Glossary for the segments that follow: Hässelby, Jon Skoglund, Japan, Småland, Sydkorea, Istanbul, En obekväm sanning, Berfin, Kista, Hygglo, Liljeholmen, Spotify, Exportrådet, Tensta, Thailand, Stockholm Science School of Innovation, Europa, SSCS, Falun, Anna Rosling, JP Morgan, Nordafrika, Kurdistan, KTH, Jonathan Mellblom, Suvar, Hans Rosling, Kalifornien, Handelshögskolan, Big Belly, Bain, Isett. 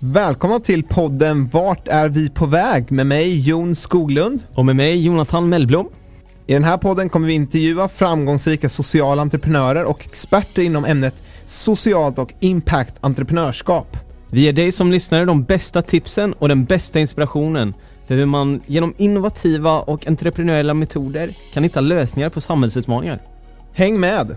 Välkomna till podden Vart är vi på väg? Med mig Jon Skoglund. Och med mig Jonathan Mellblom. I den här podden kommer vi intervjua framgångsrika sociala entreprenörer och experter inom ämnet socialt och impact-entreprenörskap. Vi ger dig som lyssnare de bästa tipsen och den bästa inspirationen för hur man genom innovativa och entreprenöriella metoder kan hitta lösningar på samhällsutmaningar. Häng med!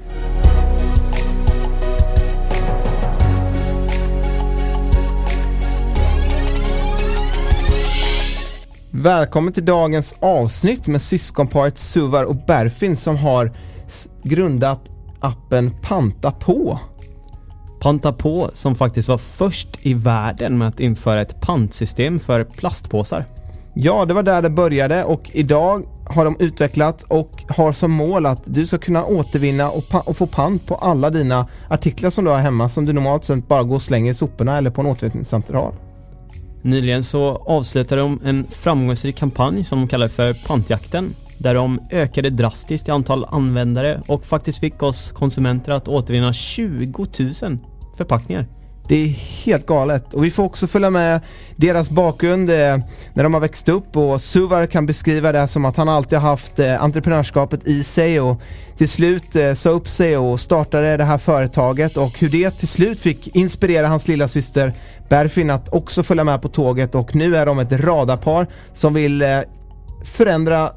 Välkommen till dagens avsnitt med syskonparet Suvar och Berfin som har grundat appen Panta på. Panta på som faktiskt var först i världen med att införa ett pantsystem för plastpåsar. Ja, det var där det började och idag har de utvecklat och har som mål att du ska kunna återvinna och få pant på alla dina artiklar som du har hemma som du normalt sett bara går och slänger i soporna eller på en återvinningscentral. Nyligen så avslutade de en framgångsrik kampanj som de kallar för pantjakten där de ökade drastiskt i antal användare och faktiskt fick oss konsumenter att återvinna 20 000 förpackningar. Det är helt galet och vi får också följa med deras bakgrund när de har växt upp och Suvar kan beskriva det som att han alltid har haft entreprenörskapet i sig och till slut sa upp sig och startade det här företaget och hur det till slut fick inspirera hans lilla syster Berfin att också följa med på tåget och nu är de ett radarpar som vill förändra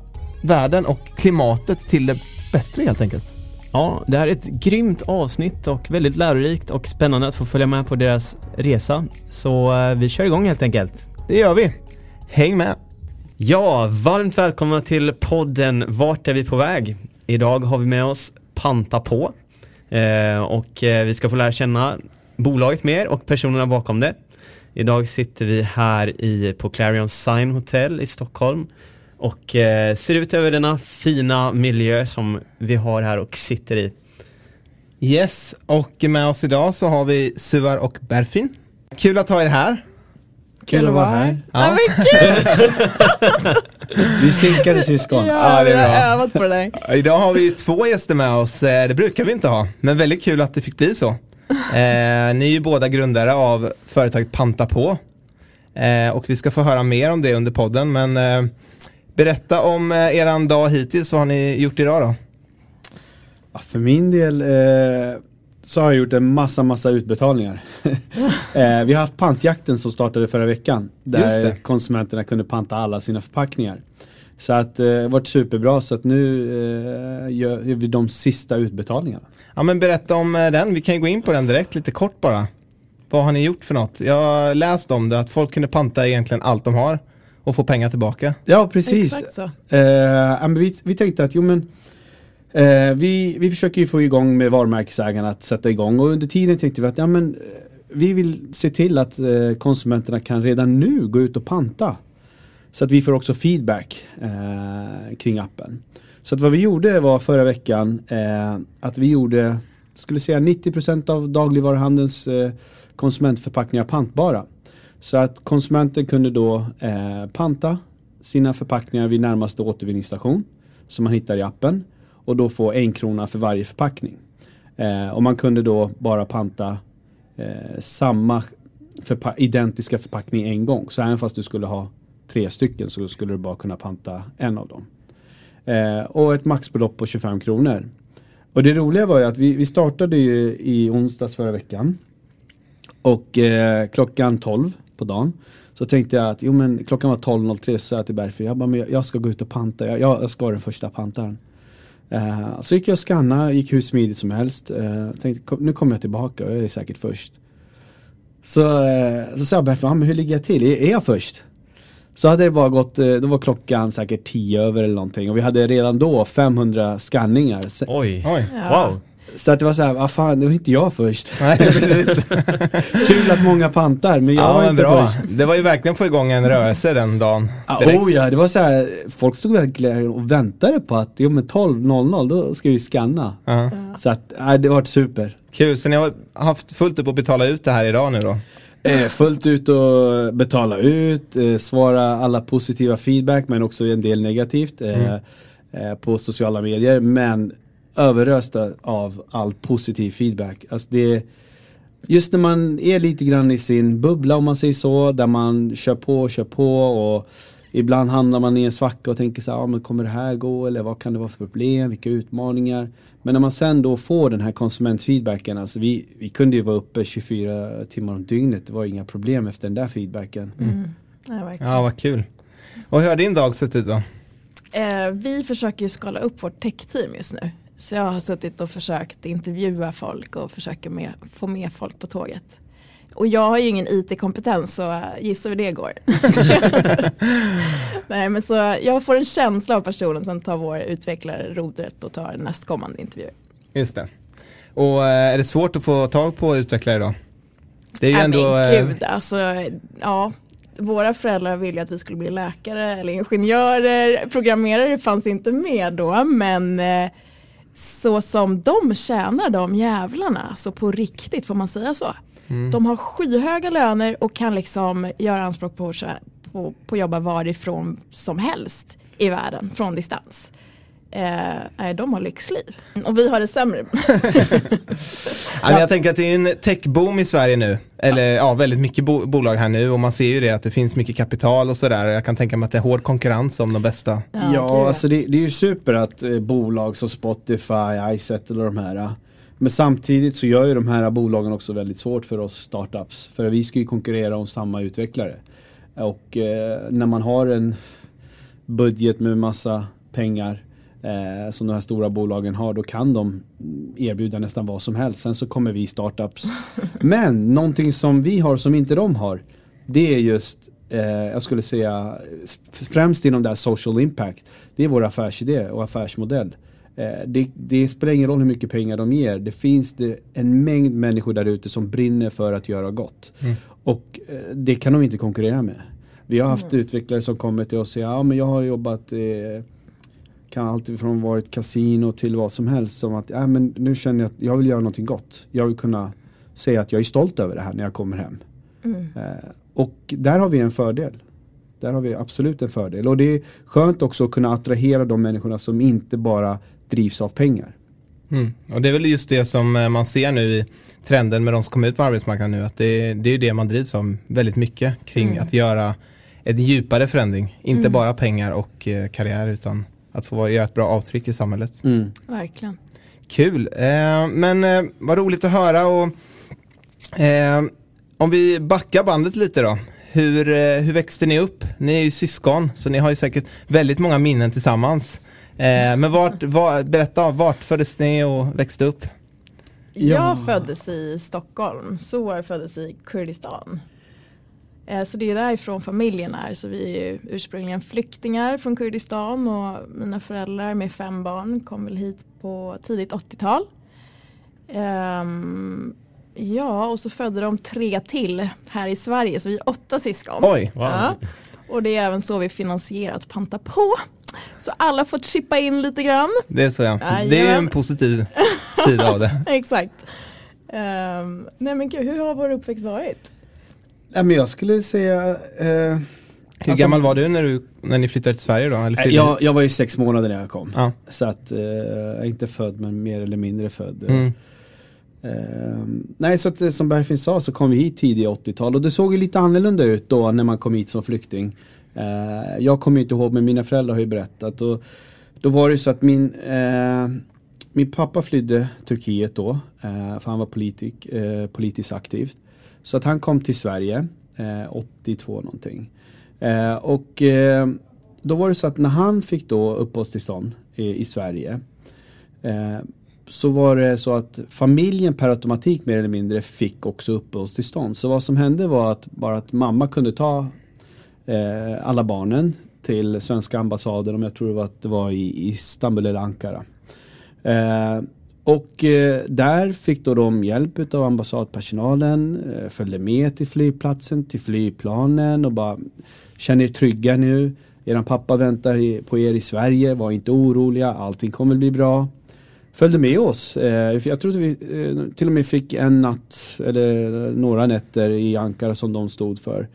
världen och klimatet till det bättre helt enkelt. Ja, det här är ett grymt avsnitt och väldigt lärorikt och spännande att få följa med på deras resa. Så vi kör igång helt enkelt. Det gör vi. Häng med. Ja, varmt välkomna till podden Vart är vi på väg? Idag har vi med oss Panta på. Och vi ska få lära känna bolaget mer och personerna bakom det. Idag sitter vi här på Clarion Sign Hotel i Stockholm. Och ser ut över denna fina miljö som vi har här och sitter i. Yes, och med oss idag så har vi Suvar och Berfin. Kul att ha er här. Kul att vara här. Ja. Vi synkade syskon. Ja, vi har övat på det där. Idag har vi två gäster med oss. Det brukar vi inte ha. Men väldigt kul att det fick bli så. Ni är ju båda grundare av företaget Panta på. Och vi ska få höra mer om det under podden. Men... berätta om eran dag hittills. Vad har ni gjort idag då? Ja, för min del så har jag gjort en massa utbetalningar. Vi har haft pantjakten som startade förra veckan. Där konsumenterna kunde panta alla sina förpackningar. Så att det har varit superbra. Så att nu gör vi de sista utbetalningarna. Ja, men berätta om den. Vi kan gå in på den direkt lite kort bara. Vad har ni gjort för något? Jag läste om det. Att folk kunde panta egentligen allt de har. Och få pengar tillbaka. Ja, precis. Exakt så. Vi tänkte att vi försöker ju få igång med varumärkesägarna att sätta igång. Och under tiden tänkte vi att vi vill se till att konsumenterna kan redan nu gå ut och panta. Så att vi får också feedback kring appen. Så att vad vi gjorde var förra veckan att vi gjorde, skulle säga 90% av dagligvaruhandelns konsumentförpackningar pantbara. Så att konsumenten kunde då panta sina förpackningar vid närmaste återvinningsstation som man hittar i appen. Och då få 1 krona för varje förpackning. Och man kunde då bara panta samma identiska förpackning en gång. Så även fast du skulle ha 3 stycken så skulle du bara kunna panta en av dem. Och ett maxbelopp på 25 kronor. Och det roliga var ju att vi startade ju i onsdags förra veckan. Och klockan 12 på dagen så tänkte jag att klockan var 12.03 så jag till Berfin jag ska gå ut och panta, jag ska ha den första pantaren. Så gick jag och skannade, gick hur smidigt som helst. Tänkte nu kommer jag tillbaka och jag är säkert först. Så sa jag Berfin, men hur ligger jag till? Är jag först? Så hade det bara gått, då var klockan säkert 10 över eller någonting och vi hade redan då 500 skanningar. Oj, wow. Så att det var så här, fan, det var inte jag först. Nej, precis. Kul att många pantar, men jag var inte bra. Först. Det var ju verkligen få igång en rörelse den dagen. Ja, det var så här, folk stod verkligen och väntade på att om 12.00 då ska vi scanna. Så att det var super. Kul, så ni har haft fullt upp att betala ut det här idag nu då? Fullt ut och betala ut, svara alla positiva feedback men också en del negativt på sociala medier, men överrösta av all positiv feedback. Alltså det, just när man är lite grann i sin bubbla om man säger så, där man kör på och ibland hamnar man i en svacka och tänker så här, men kommer det här gå, eller vad kan det vara för problem, vilka utmaningar. Men när man sen då får den här konsumentfeedbacken, alltså vi kunde ju vara uppe 24 timmar om dygnet, det var inga problem efter den där feedbacken. Ja, vad kul. Och hur har din dag sett ut då? Vi försöker ju skala upp vårt tech-team just nu. Så jag har suttit och försökt intervjua folk och försöka få med folk på tåget. Och jag har ju ingen IT-kompetens, så gissa hur det går. Nej, men så jag får en känsla av personen, sen tar vår utvecklare rodret och tar nästkommande intervju. Just det. Och är det svårt att få tag på utvecklare då? Det är ju men gud, alltså ja. Våra föräldrar ville att vi skulle bli läkare eller ingenjörer. Programmerare fanns inte med då, men så som de tjänar de jävlarna, så på riktigt får man säga så. De har skyhöga löner och kan liksom göra anspråk på jobba varifrån som helst i världen, från distans. De har lyxliv. Och vi har det sämre. Ja. Jag tänker att det är en techboom i Sverige nu. Eller ja, väldigt mycket bolag här nu. Och man ser ju det att det finns mycket kapital och sådär. Jag kan tänka mig att det är hård konkurrens om de bästa. Ja, alltså det är ju super att bolag som Spotify, Isett eller de här. Men samtidigt så gör ju de här bolagen också väldigt svårt för oss startups. För vi ska ju konkurrera om samma utvecklare. Och när man har en budget med massa pengar som de här stora bolagen har, då kan de erbjuda nästan vad som helst. Sen så kommer vi startups. Men någonting som vi har som inte de har, det är just, jag skulle säga, främst inom det här social impact. Det är vår affärsidé och affärsmodell. Det spelar ingen roll hur mycket pengar de ger. Det finns en mängd människor där ute som brinner för att göra gott. Och det kan de inte konkurrera med. Vi har haft utvecklare som kommer till oss och säger, ja men jag har jobbat... kan alltid från varit kasino till vad som helst, som att men nu känner jag att jag vill göra någonting gott. Jag vill kunna säga att jag är stolt över det här när jag kommer hem. Och där har vi en fördel. Där har vi absolut en fördel. Och det är skönt också att kunna attrahera de människorna som inte bara drivs av pengar. Och det är väl just det som man ser nu i trenden med de som kommer ut på arbetsmarknaden nu. Att det är ju det man drivs av väldigt mycket kring, att göra en djupare förändring. Inte bara pengar och karriär, utan att få göra ett bra avtryck i samhället. Verkligen. Kul. Men vad roligt att höra. Och, om vi backar bandet lite då. Hur växte ni upp? Ni är ju syskon, så ni har ju säkert väldigt många minnen tillsammans. Men berätta, vart föddes ni och växte upp? Jag föddes i Stockholm. Suvar föddes i Kurdistan. Så det är därifrån familjen är. Så vi är ju ursprungligen flyktingar från Kurdistan. Och mina föräldrar med 5 barn kom väl hit på tidigt 80-tal. Ja, och så födde de 3 till här i Sverige. Så vi är 8 syskon. Oj, wow. Ja. Och det är även så vi finansierat Panta på. Så alla får chippa in lite grann. Det är så, ja. Det är ju en positiv sida av det. Exakt. Nej men gud, hur har vår uppväxt varit? Men jag skulle säga... hur gammal var du när ni flyttade till Sverige då? Eller jag var ju 6 månader när jag kom. Ja. Så att jag är inte född, men mer eller mindre född. Nej, så att, som Berfin sa, så kom vi hit tidigt 80-tal. Och det såg ju lite annorlunda ut då när man kom hit som flykting. Jag kommer inte ihåg, men mina föräldrar har ju berättat. Och då var det ju så att min pappa flydde Turkiet då. För han var politiskt aktivt. Så att han kom till Sverige 82 någonting. Då var det så att när han fick då uppehållstillstånd i Sverige, så var det så att familjen per automatik mer eller mindre fick också uppehållstillstånd. Så vad som hände var att bara att mamma kunde ta alla barnen till svenska ambassaden, om jag tror att det var i Istanbul eller Ankara. Och där fick då de hjälp av ambassadpersonalen, följde med till flygplatsen, till flygplanen och bara känner er trygga nu. Er pappa väntar på er i Sverige, var inte oroliga, allting kommer bli bra. Följde med oss. Jag tror att vi till och med fick en natt eller några nätter i Ankara som de stod för.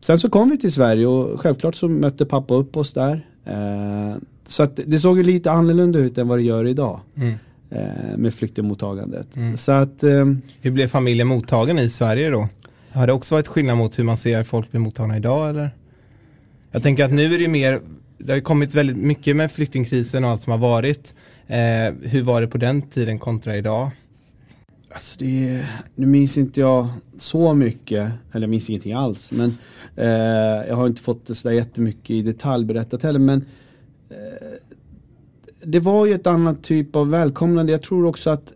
Sen så kom vi till Sverige och självklart så mötte pappa upp oss där. Så att det såg ju lite annorlunda ut än vad det gör idag med flyktingmottagandet. Så att, hur blev familjen mottagen i Sverige då? Har det också varit skillnad mot hur man ser folk bli mottagna idag eller? Jag tänker att nu är det mer, det har ju kommit väldigt mycket med flyktingkrisen och allt som har varit. Hur var det på den tiden kontra idag? Alltså det, nu minns inte jag så mycket, eller jag minns ingenting alls. Men jag har inte fått så där jättemycket i detalj berättat heller. Men det var ju ett annat typ av välkomnande. Jag tror också att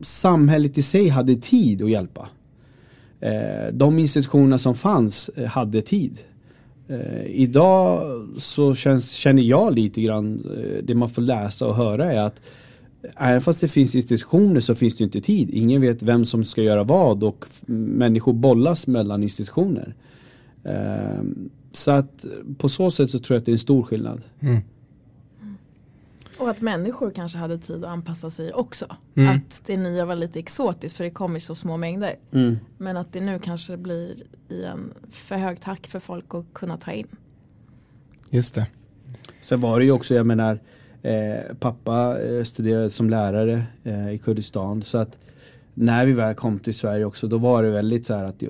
samhället i sig hade tid att hjälpa. De institutionerna som fanns hade tid. Idag så känner jag lite grann, det man får läsa och höra är att även fast det finns institutioner så finns det inte tid. Ingen vet vem som ska göra vad och människor bollas mellan institutioner. Så att på så sätt så tror jag att det är en stor skillnad. Mm. Och att människor kanske hade tid att anpassa sig också. Mm. Att det nya var lite exotiskt för det kom i så små mängder. Mm. Men att det nu kanske blir i en för hög takt för folk att kunna ta in. Just det. Sen var det ju också, jag menar, pappa studerade som lärare i Kurdistan. Så att när vi väl kom till Sverige också, då var det väldigt så här att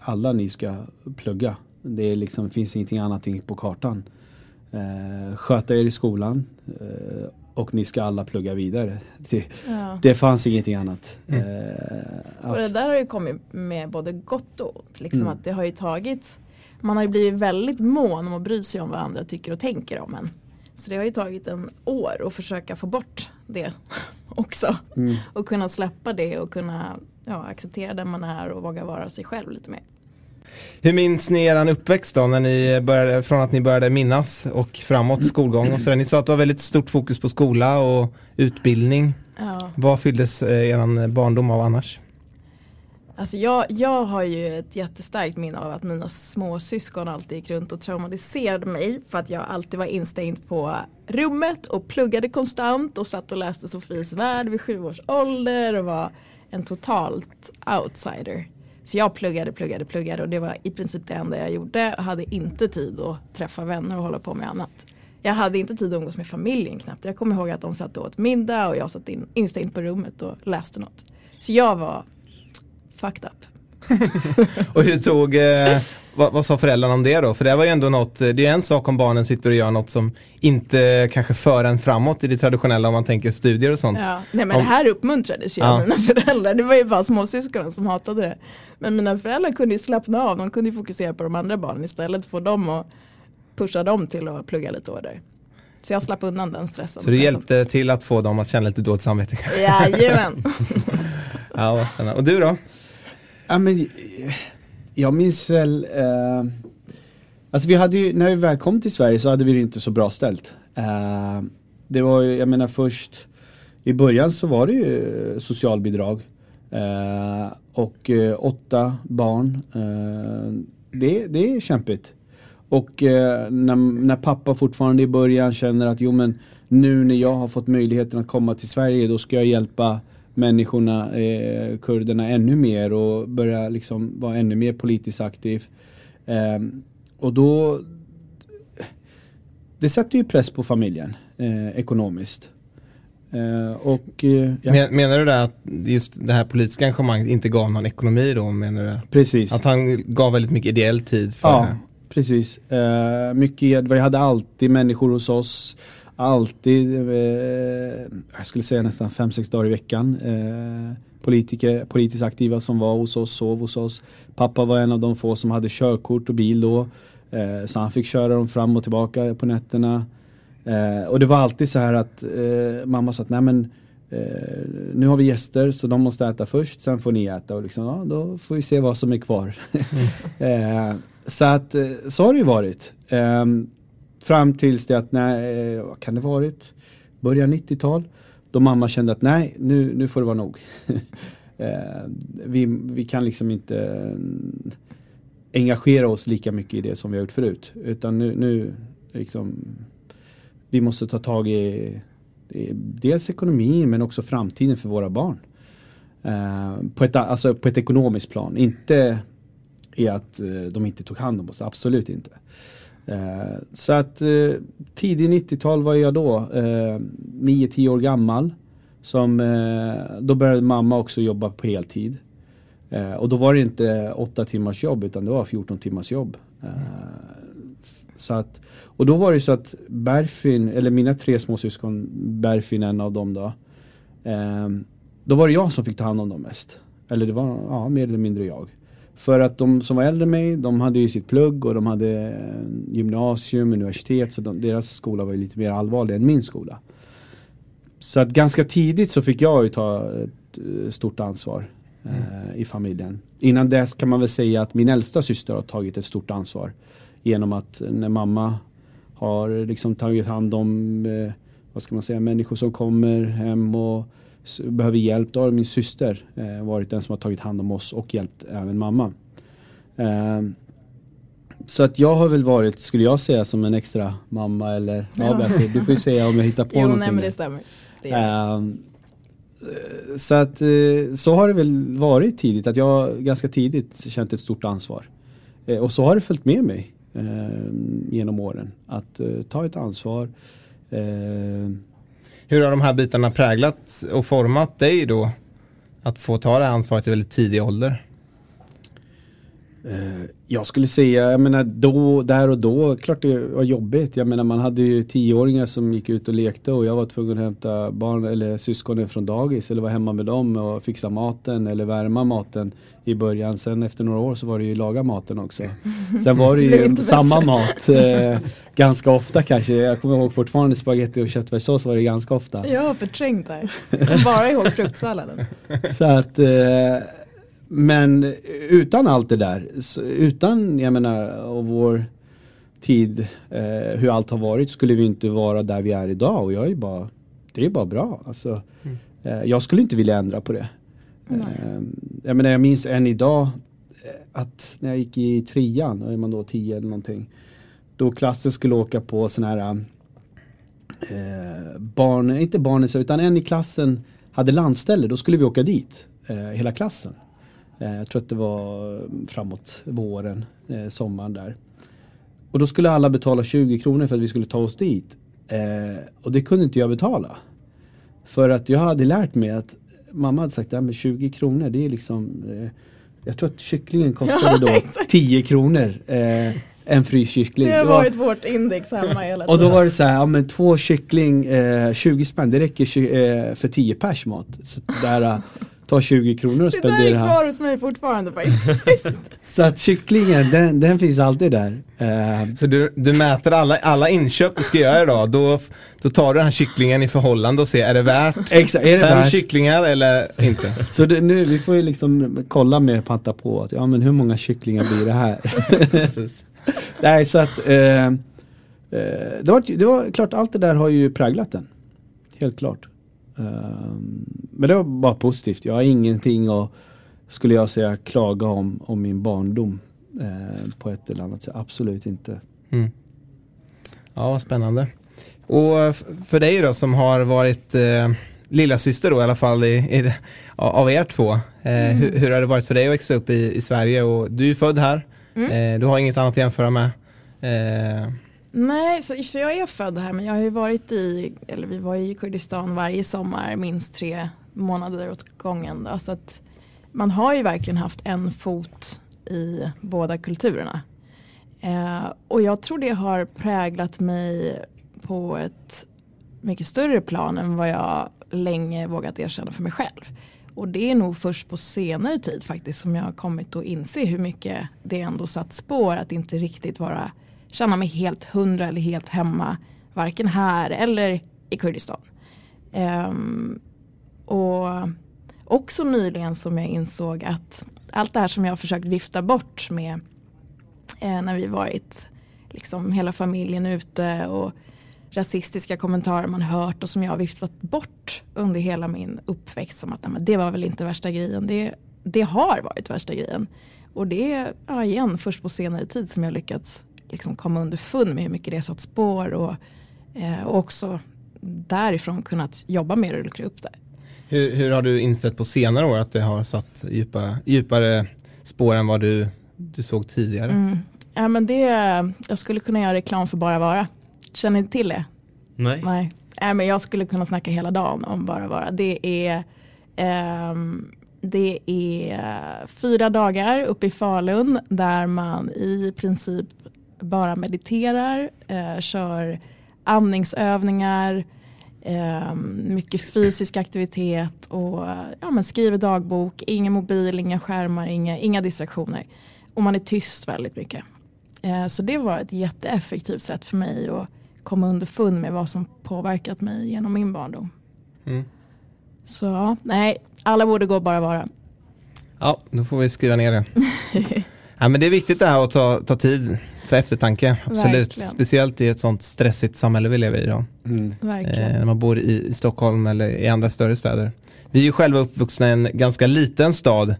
alla ni ska plugga. Det är liksom, finns ingenting annat på kartan. Sköta er i skolan och ni ska alla plugga vidare. Det fanns ingenting annat. Och det där har ju kommit med både gott och ont. Liksom att det har ju tagit, man har ju blivit väldigt mån om att bry sig om vad andra tycker och tänker om en. Så det har ju tagit en år att försöka få bort det också. Och kunna släppa det och kunna acceptera den man är och våga vara sig själv lite mer. Hur minns ni er uppväxt då när ni började, från att ni började minnas och framåt skolgång och sådär? Ni sa att det var väldigt stort fokus på skola och utbildning. Ja. Vad fylldes er barndom av annars? Alltså jag har ju ett jättestarkt minne av att mina små syskon alltid gick runt och traumatiserade mig för att jag alltid var instängd på rummet och pluggade konstant och satt och läste Sofies värld vid 7 års ålder och var en totalt outsider. Så jag pluggade och det var i princip det enda jag gjorde. Jag hade inte tid att träffa vänner och hålla på med annat. Jag hade inte tid att umgås med familjen knappt. Jag kommer ihåg att de satt och åt middag och jag satt instängd på rummet och läste något. Så jag var fucked up. Och hur tog... Vad sa föräldrarna om det då? För det var ju ändå något, det är ju en sak om barnen sitter och gör något som inte kanske för en framåt i det traditionella om man tänker studier och sånt. Ja. Nej men det här uppmuntrades ju av mina föräldrar. Det var ju bara småsyskonen som hatade det. Men mina föräldrar kunde ju slappna av. De kunde ju fokusera på de andra barnen istället för dem och pusha dem till att plugga lite hårdare. Så jag slapp undan den stressen. Så det hjälpte till att få dem att känna lite dåligt samvete? Jajamän! Ja, vad spännande. Och du då? Ja men... Jag minns väl... alltså vi hade ju, när vi väl kom till Sverige så hade vi det inte så bra ställt. Det var ju, jag menar först... I början så var det ju socialbidrag. Och 8 barn. Det är kämpigt. Och när pappa fortfarande i början känner att jo men nu när jag har fått möjligheten att komma till Sverige då ska jag hjälpa... människorna, kurderna ännu mer och börja liksom vara ännu mer politiskt aktiv. Och då det sätter ju press på familjen ekonomiskt. Menar du det att just det här politiska engagemanget inte gav någon ekonomi då? Menar du? Precis. Att han gav väldigt mycket ideell tid för det? Ja, precis. Mycket, vi hade alltid människor hos oss. Alltid, jag skulle säga nästan 5-6 dagar i veckan, politiskt aktiva som var hos oss, sov hos oss. Pappa var en av de få som hade körkort och bil då, så han fick köra dem fram och tillbaka på nätterna. Och det var alltid så här att mamma sa att nej men, nu har vi gäster så de måste äta först, sen får ni äta och liksom, ja, då får vi se vad som är kvar. Så att, så har det ju varit. Fram tills det att, vad kan det varit? Början 90-tal. Då mamma kände att nej, nu får det vara nog. Vi kan liksom inte engagera oss lika mycket i det som vi har gjort förut. Utan nu liksom, vi måste ta tag i dels ekonomin men också framtiden för våra barn. På ett ekonomiskt plan. Inte i att de inte tog hand om oss. Absolut inte. Så att tidig 90-tal var jag då 9-10 år gammal. Då började mamma också jobba på heltid. Och då var det inte 8 timmars jobb utan det var 14 timmars jobb. Så att, och då var det så att Berfin, eller mina 3 småsyskon, Berfin en av dem då. Då var det jag som fick ta hand om dem mest. Eller det var mer eller mindre jag. För att de som var äldre än mig, de hade ju sitt plugg och de hade gymnasium, universitet. Så deras skola var ju lite mer allvarlig än min skola. Så att ganska tidigt så fick jag ju ta ett stort ansvar i familjen. Innan dess kan man väl säga att min äldsta syster har tagit ett stort ansvar. Genom att när mamma har liksom tagit hand om människor som kommer hem och behöver hjälp, då har min syster varit den som har tagit hand om oss och hjälpt även mamma. Så att jag har väl varit, skulle jag säga, som en extra mamma eller du får ju säga om jag hittar på någonting. Jo, nej, men det stämmer. Så att så har det väl varit tidigt, att jag ganska tidigt känt ett stort ansvar. Och så har det följt med mig genom åren, att ta ett ansvar. Hur har de här bitarna präglat och format dig då? Att få ta det ansvaret i väldigt tidig ålder? Jag skulle säga, jag menar då, klart det var jobbigt. Jag menar man hade ju 10-åringar som gick ut och lekte och jag var tvungen att hämta barn eller syskonen från dagis eller vara hemma med dem och fixa maten eller värma maten i början. Sen efter några år så var det ju laga maten också. Sen var det ju samma mat ganska ofta kanske. Jag kommer ihåg fortfarande spaghetti och köttfärssås var det ganska ofta. Jag har förträngt det. Bara ihåg fruktsalladen. Så att... Men utan allt det där, utan jag menar och vår tid, hur allt har varit, skulle vi inte vara där vi är idag. Och jag är bara, det är bara bra. Alltså, jag skulle inte vilja ändra på det. Jag minns än idag att när jag gick i 3:an, och är man då 10 eller någonting, då klassen skulle åka på sån här utan en i klassen hade landställe, då skulle vi åka dit, hela klassen. Jag tror att det var framåt våren, sommaren där. Och då skulle alla betala 20 kronor för att vi skulle ta oss dit. Och det kunde inte jag betala. För att jag hade lärt mig att mamma hade sagt det här med 20 kronor. Det är liksom, jag tror att kycklingen kostade då 10 kronor. En fryskyckling. Det har varit vårt index hemma hela tiden. Och då var det så här, men 2 kyckling, 20 spänn. Det räcker för 10 pers mat. Så där... Ta 20 kronor och spendera. Det där är kvar hos mig fortfarande faktiskt. Så att kycklingen, den finns alltid där. Så du mäter alla inköp du ska göra idag. Då tar du den här kycklingen i förhållande och ser, är det värt? Exakt, är det 5 värt? Kycklingar eller inte? Så nu, vi får ju liksom kolla med Panta på. Att, ja, men hur många kycklingar blir det här? Precis. Nej, så att det var klart, allt det där har ju präglat den. Helt klart. Men det var bara positivt. Jag har ingenting och skulle jag säga klaga om min barndom på ett eller annat sätt. Absolut inte. Mm. Ja, spännande. Och för dig då som har varit lilla syster då i alla fall av er 2. Hur har det varit för dig att växa upp i Sverige? Och du är född här. Mm. Du har inget annat att jämföra med. Nej, så jag är född här, men jag har ju varit vi var i Kurdistan varje sommar minst 3 månader åt gången då, så att man har ju verkligen haft en fot i båda kulturerna. Och jag tror det har präglat mig på ett mycket större plan än vad jag länge vågat erkänna för mig själv. Och det är nog först på senare tid faktiskt som jag har kommit att inse hur mycket det ändå satt spår att inte riktigt känna mig helt 100 eller helt hemma. Varken här eller i Kurdistan. Och också nyligen som jag insåg att allt det här som jag har försökt vifta bort med när vi varit liksom hela familjen ute och rasistiska kommentarer man hört och som jag har viftat bort under hela min uppväxt som att det var väl inte värsta grejen. Det har varit värsta grejen. Och det är igen först på senare tid som jag lyckats liksom komma underfund med hur mycket det har satt spår och också därifrån kunnat jobba med det och luckra upp det. Hur har du insett på senare år att det har satt djupare spår än vad du såg tidigare? Ja, men jag skulle kunna göra reklam för Bara Vara. Känner ni till det? Nej. Men jag skulle kunna snacka hela dagen om Bara Vara. Det är 4 dagar uppe i Falun där man i princip bara mediterar, kör andningsövningar, mycket fysisk aktivitet och skriver dagbok, ingen mobil, inga skärmar, inga distraktioner. Och man är tyst väldigt mycket. Så det var ett jätteeffektivt sätt för mig att komma underfund med vad som påverkat mig genom min barndom. Så nej, alla borde gå Bara Vara. Ja, då får vi skriva ner det. Ja, men det är viktigt det här att ta tid för eftertanke. Absolut. Verkligen. Speciellt i ett sånt stressigt samhälle vi lever i idag. När man bor i Stockholm eller i andra större städer. Vi är ju själva uppvuxna i en ganska liten stad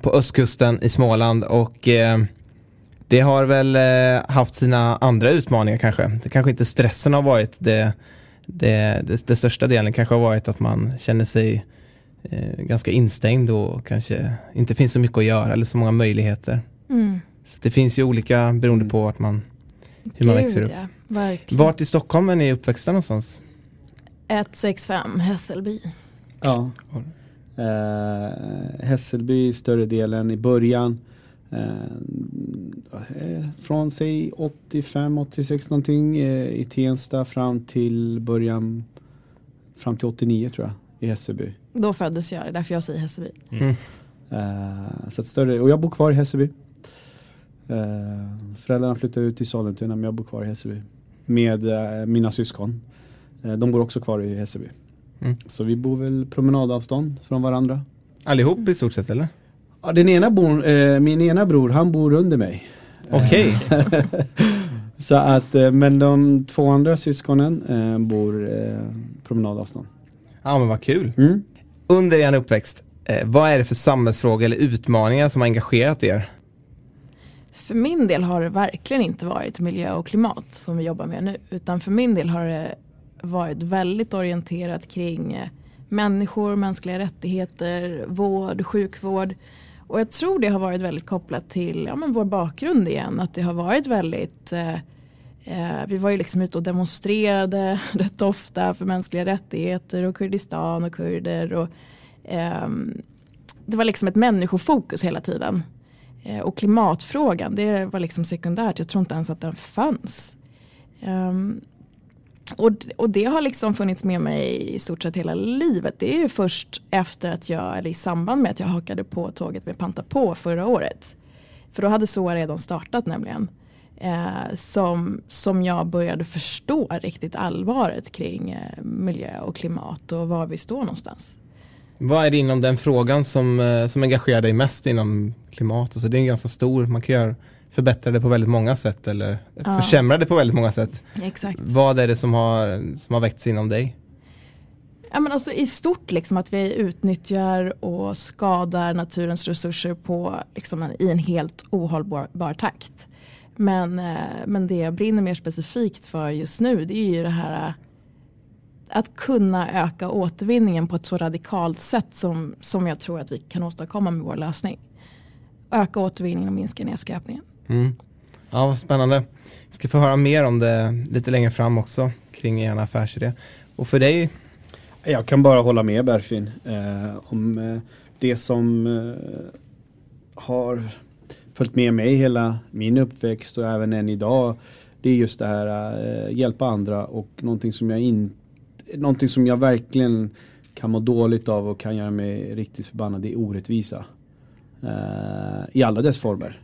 på östkusten i Småland och det har väl haft sina andra utmaningar kanske. Det kanske inte stressen har varit det största delen, kanske har varit att man känner sig ganska instängd och kanske inte finns så mycket att göra eller så många möjligheter. Så det finns ju olika beroende på vart hur man växer upp. Ja, verkligen. Vart i Stockholm är ni uppväxta någonstans? 165 Hässelby. Ja. Hässelby större delen i början från sig 85-86 någonting i Tensta fram till 89 tror jag i Hässelby. Då föddes jag, det är därför jag säger Hässelby. Så att större, och jag bor kvar i Hässelby. Föräldrarna flyttade ut till Salentuna men jag bor kvar i Hässelby med mina syskon. De bor också kvar i Hässelby. Så vi bor väl promenadavstånd från varandra. Allihop i stort sett, eller? Ja, min ena bror, han bor under mig. Okej. Så att, men de 2 andra syskonen bor promenadavstånd. Ja, men vad kul. Under er uppväxt, vad är det för samhällsfrågor eller utmaningar som har engagerat er? För min del har det verkligen inte varit miljö och klimat som vi jobbar med nu. Utan för min del har det varit väldigt orienterat kring människor, mänskliga rättigheter, vård, sjukvård. Och jag tror det har varit väldigt kopplat till vår bakgrund igen. Att det har varit väldigt... vi var ju liksom ute och demonstrerade rätt ofta för mänskliga rättigheter och Kurdistan och kurder. Och, det var liksom ett människofokus hela tiden. Och klimatfrågan, det var liksom sekundärt. Jag tror inte ens att den fanns. Och det har liksom funnits med mig i stort sett hela livet. Det är ju först efter att i samband med att jag hakade på tåget med Panta på förra året. För då hade Suvar redan startat nämligen. Som jag började förstå riktigt allvaret kring miljö och klimat och var vi står någonstans. Vad är det inom den frågan som engagerar dig mest inom klimat? Och så det är en ganska stor, man kan göra... förbättrade på väldigt många sätt eller försämrade på väldigt många sätt. Exakt. Vad är det som har väckts inom dig? Ja, men alltså, i stort liksom att vi utnyttjar och skadar naturens resurser på, liksom, i en helt ohållbar takt. Men det jag brinner mer specifikt för just nu, det är ju det här att kunna öka återvinningen på ett så radikalt sätt som jag tror att vi kan åstadkomma med vår lösning. Öka återvinningen och minska nedskräpningen. Ja, vad spännande. Vi ska få höra mer om det lite längre fram också kring en affärsidé. Och för dig? Jag kan bara hålla med Berfin om det som har följt med mig hela min uppväxt och även än idag. Det är just det här hjälpa andra och någonting som jag verkligen kan må dåligt av och kan göra mig riktigt förbannad, det är orättvisa. I alla dess former.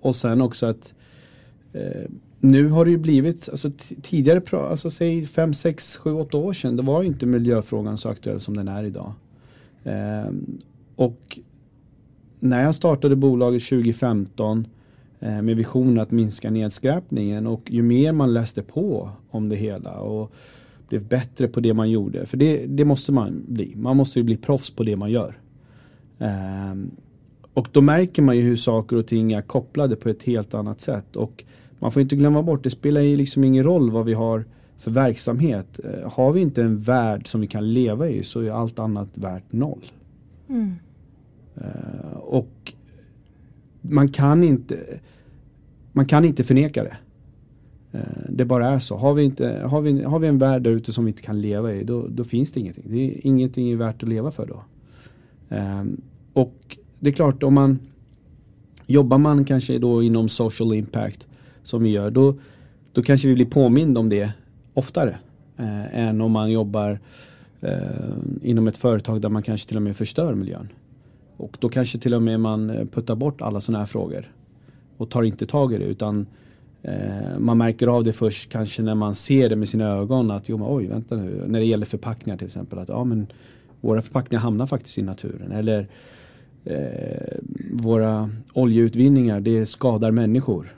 Och sen också att nu har det ju blivit tidigare, säg 5, 6, 7, 8 år sedan, det var ju inte miljöfrågan så aktuell som den är idag. Och när jag startade bolaget 2015 med visionen att minska nedskräpningen. Och ju mer man läste på om det hela och blev bättre på det man gjorde. För det måste man bli. Man måste ju bli proffs på det man gör. Och då märker man ju hur saker och ting är kopplade på ett helt annat sätt. Och man får inte glömma bort, det spelar ju liksom ingen roll vad vi har för verksamhet. Har vi inte en värld som vi kan leva i så är allt annat värt noll. Mm. Och man kan inte förneka det. Det bara är så. Har vi en värld där ute som vi inte kan leva i, då finns det ingenting. Det är ingenting är värt att leva för då. Och det är klart, om man jobbar man kanske då inom social impact som vi gör, då kanske vi blir påmind om det oftare än om man jobbar inom ett företag där man kanske till och med förstör miljön. Och då kanske till och med man puttar bort alla sådana här frågor och tar inte tag i det, utan man märker av det först kanske när man ser det med sina ögon, att vänta nu, när det gäller förpackningar till exempel, att våra förpackningar hamnar faktiskt i naturen, eller våra oljeutvinningar, det skadar människor,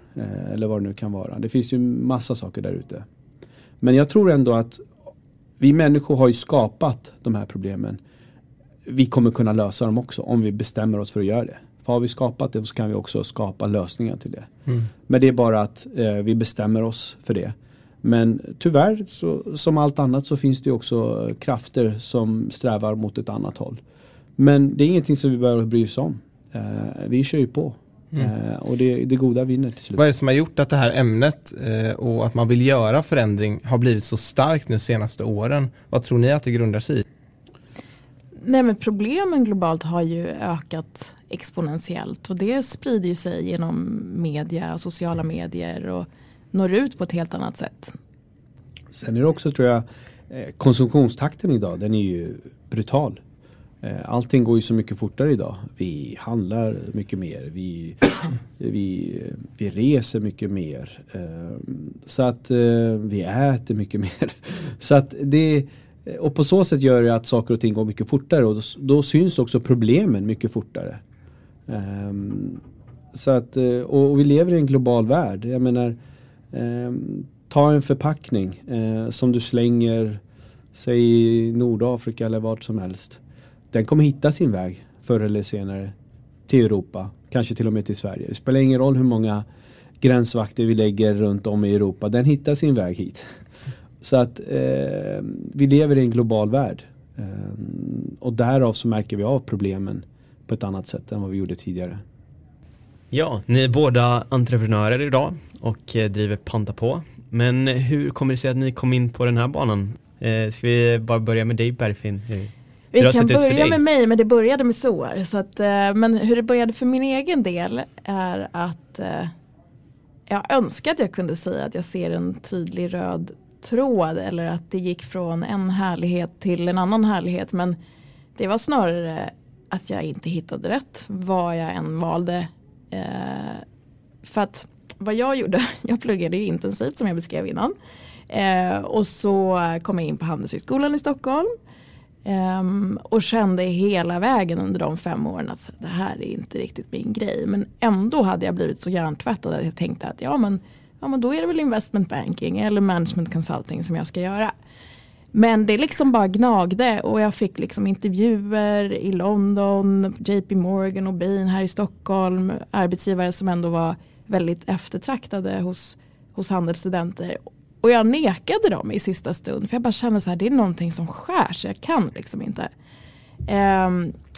eller vad det nu kan vara. Det finns ju massa saker där ute. Men jag tror ändå att vi människor har ju skapat de här problemen. Vi kommer kunna lösa dem också om vi bestämmer oss för att göra det. För har vi skapat det så kan vi också skapa lösningar till det. Mm. Men det är bara att vi bestämmer oss för det. Men tyvärr, så, som allt annat, så finns det också krafter som strävar mot ett annat håll. Men det är ingenting som vi behöver bry oss om. Vi kör ju på. Mm. Och det goda vinner till slut. Vad är det som har gjort att det här ämnet och att man vill göra förändring har blivit så starkt nu senaste åren? Vad tror ni att det grundar sig i? Nej, men problemen globalt har ju ökat exponentiellt, och det sprider ju sig genom media, sociala medier, och når ut på ett helt annat sätt. Sen är det också, tror jag, konsumtionstakten idag, den är ju brutal. Allting går ju så mycket fortare idag. Vi handlar mycket mer. Vi reser mycket mer. Så att vi äter mycket mer. Så att det, och på så sätt gör det att saker och ting går mycket fortare. Och då syns också problemen mycket fortare. Så att, och vi lever i en global värld. Jag menar, ta en förpackning som du slänger, säg i Nordafrika eller vart som helst. Den kommer hitta sin väg förr eller senare till Europa, kanske till och med till Sverige. Det spelar ingen roll hur många gränsvakter vi lägger runt om i Europa. Den hittar sin väg hit. Så att vi lever i en global värld. Och därav så märker vi av problemen på ett annat sätt än vad vi gjorde tidigare. Ja, ni är båda entreprenörer idag och driver Panta på. Men hur kommer det sig att ni kom in på den här banan? Ska vi bara börja med dig, Berfin? Vi kan börja med mig, men det började med Suvar. Så att, men hur det började för min egen del är att jag önskar att jag kunde säga att jag ser en tydlig röd tråd, eller att det gick från en härlighet till en annan härlighet. Men det var snarare att jag inte hittade rätt vad jag än valde. För att vad jag gjorde, jag pluggade ju intensivt som jag beskrev innan. Och så kom jag in på Handelshögskolan i Stockholm. Och kände hela vägen under de 5 åren att det här är inte riktigt min grej. Men ändå hade jag blivit så hjärntvättad att jag tänkte att ja, men då är det väl investment banking eller management consulting som jag ska göra. Men det liksom bara gnagde, och jag fick liksom intervjuer i London, JP Morgan och Bain här i Stockholm. Arbetsgivare som ändå var väldigt eftertraktade hos handelsstudenter. Och jag nekade dem i sista stund. För jag bara kände så här, det är någonting som skär sig. Jag kan liksom inte.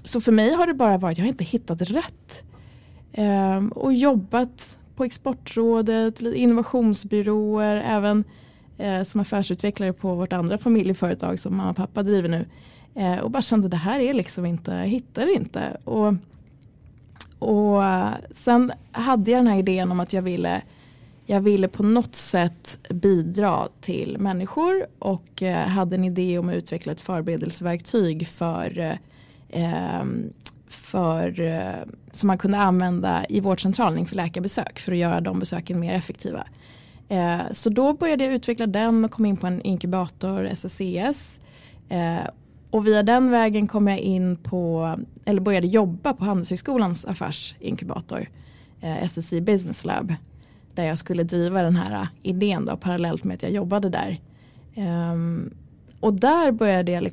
Så för mig har det bara varit, jag har inte hittat rätt. Och jobbat på Exportrådet, innovationsbyråer. Även som affärsutvecklare på vårt andra familjeföretag som mamma och pappa driver nu. Och bara kände, det här är liksom inte, jag hittar det inte. Och sen hade jag den här idén om att jag ville på något sätt bidra till människor, och hade en idé om att utveckla ett förberedelseverktyg för som man kunde använda i vårdcentralen för läkarbesök, för att göra de besöken mer effektiva. Så då började jag utveckla den och kom in på en inkubator, SSCS. Och via den vägen kom jag in på, eller började jobba på Handelshögskolans affärsinkubator. SSI Business Lab, där jag skulle driva den här idén då, parallellt med att jag jobbade där. Och där började jag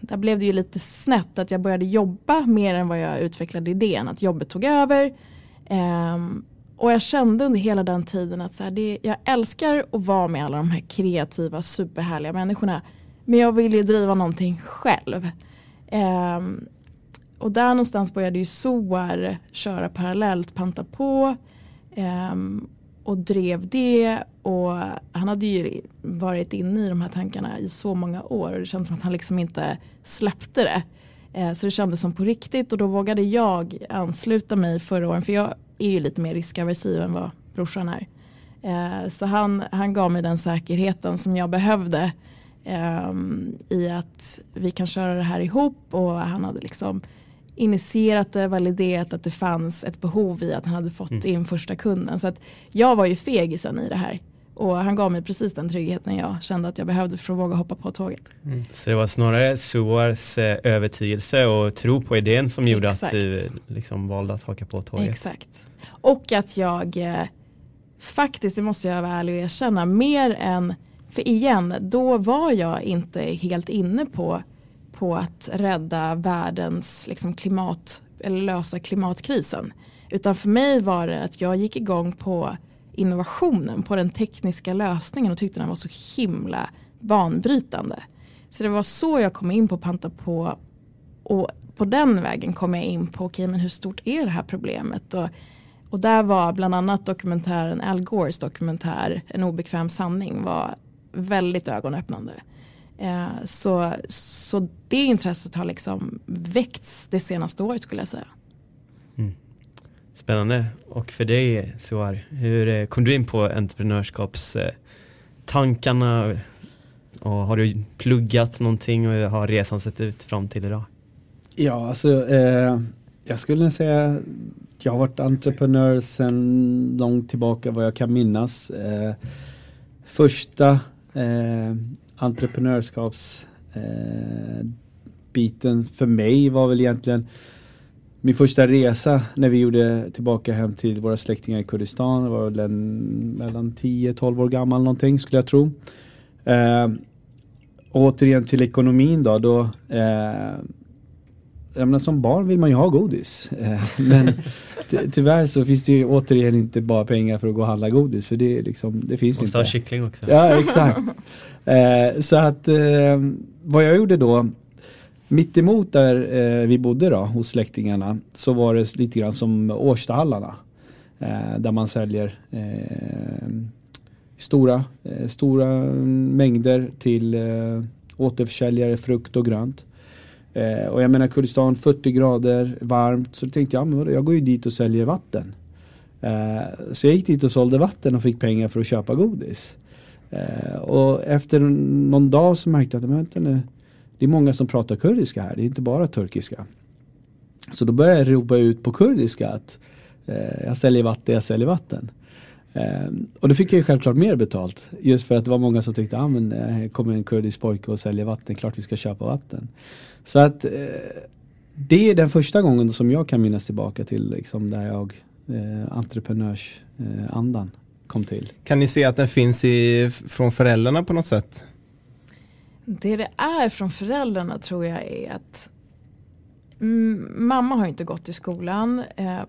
där blev det ju lite snett att jag började jobba mer än vad jag utvecklade idén, att jobbet tog över. Och jag kände under hela den tiden att jag älskar att vara med alla de här kreativa, superhärliga människorna. Men jag ville ju driva någonting själv. Och där någonstans började ju Suvar köra parallellt, Panta på och drev det. Och han hade ju varit inne i de här tankarna i så många år. Och det kändes som att han inte släppte det. Så det kändes som på riktigt. Och då vågade jag ansluta mig förra åren. För jag är ju lite mer riskaversiv än vad brorsan är. Så han gav mig den säkerheten som jag behövde. I att vi kan köra det här ihop. Och han hade initierat det, validerat att det fanns ett behov i att han hade fått in första kunden. Så att jag var ju fegisen i det här. Och han gav mig precis den tryggheten jag kände att jag behövde för att våga hoppa på tåget. Mm. Så det var snarare Suvars övertygelse och tro på idén som gjorde att du valde att haka på tåget. Exakt. Och att jag faktiskt, det måste jag vara ärlig och erkänna, mer än, för igen, då var jag inte helt inne på att rädda världens klimat, eller lösa klimatkrisen. Utan för mig var det att jag gick igång på innovationen, på den tekniska lösningen, och tyckte den var så himla banbrytande. Så det var så jag kom in på Panta på, och på den vägen kom jag in på men hur stort är det här problemet? Och där var bland annat dokumentären, Al Gores dokumentär En obekväm sanning, var väldigt ögonöppnande. Så det intresset har väckts det senaste året, skulle jag säga. Mm. Spännande. Och för dig, Suvar, hur kom du in på entreprenörskapstankarna? Och har du pluggat någonting, och hur har resan sett ut fram till idag? Ja, jag skulle säga jag har varit entreprenör sedan långt tillbaka vad jag kan minnas. Första entreprenörskapsbiten för mig var väl egentligen min första resa när vi gjorde tillbaka hem till våra släktingar i Kurdistan. Jag var mellan 10-12 år gammal någonting, skulle jag tro. Återigen till ekonomin då jag menar, som barn vill man ju ha godis. Men tyvärr så finns det ju återigen inte bara pengar för att gå och handla godis. För det, det finns inte. Och så har kyckling också. Ja, exakt. Så att vad jag gjorde då, mitt emot där vi bodde då, hos släktingarna, så var det lite grann som Årstahallarna. Där man säljer stora mängder till återförsäljare, frukt och grönt. Och jag menar, Kurdistan, 40 grader, varmt. Så tänkte jag, men jag går ju dit och säljer vatten. Så jag gick dit och sålde vatten och fick pengar för att köpa godis. Och efter någon dag så märkte jag att det är många som pratar kurdiska här. Det är inte bara turkiska. Så då började jag ropa ut på kurdiska att jag säljer vatten. Och det fick jag ju självklart mer betalt. Just för att det var många som tyckte, kommer en kurdisk pojke och säljer vatten, klart vi ska köpa vatten. Så att det är den första gången som jag kan minnas tillbaka till där jag entreprenörsandan kom till. Kan ni se att den finns från föräldrarna på något sätt? Det är från föräldrarna, tror jag, är att mamma har inte gått i skolan.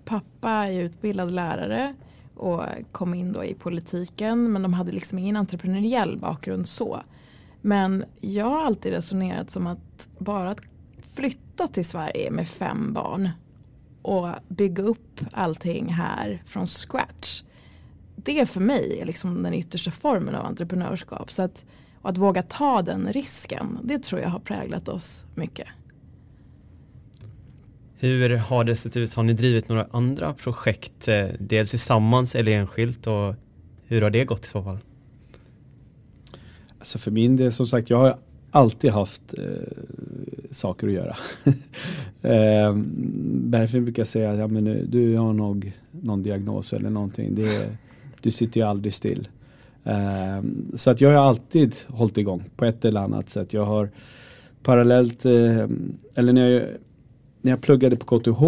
Pappa är utbildad lärare och kom in då i politiken, men de hade ingen entreprenöriell bakgrund så. Men jag har alltid resonerat som att bara att flytta till Sverige med 5 barn och bygga upp allting här från scratch, det för mig är den yttersta formen av entreprenörskap. Så att, och att våga ta den risken, det tror jag har präglat oss mycket. Hur har det sett ut? Har ni drivit några andra projekt, dels tillsammans eller enskilt, och hur har det gått i så fall? Alltså för min del, som sagt, jag har alltid haft saker att göra. Berfin brukar säga att du har nog någon diagnos eller någonting. Du sitter ju aldrig still. Så att jag har alltid hållit igång på ett eller annat sätt. Jag har parallellt, eller när jag pluggade på KTH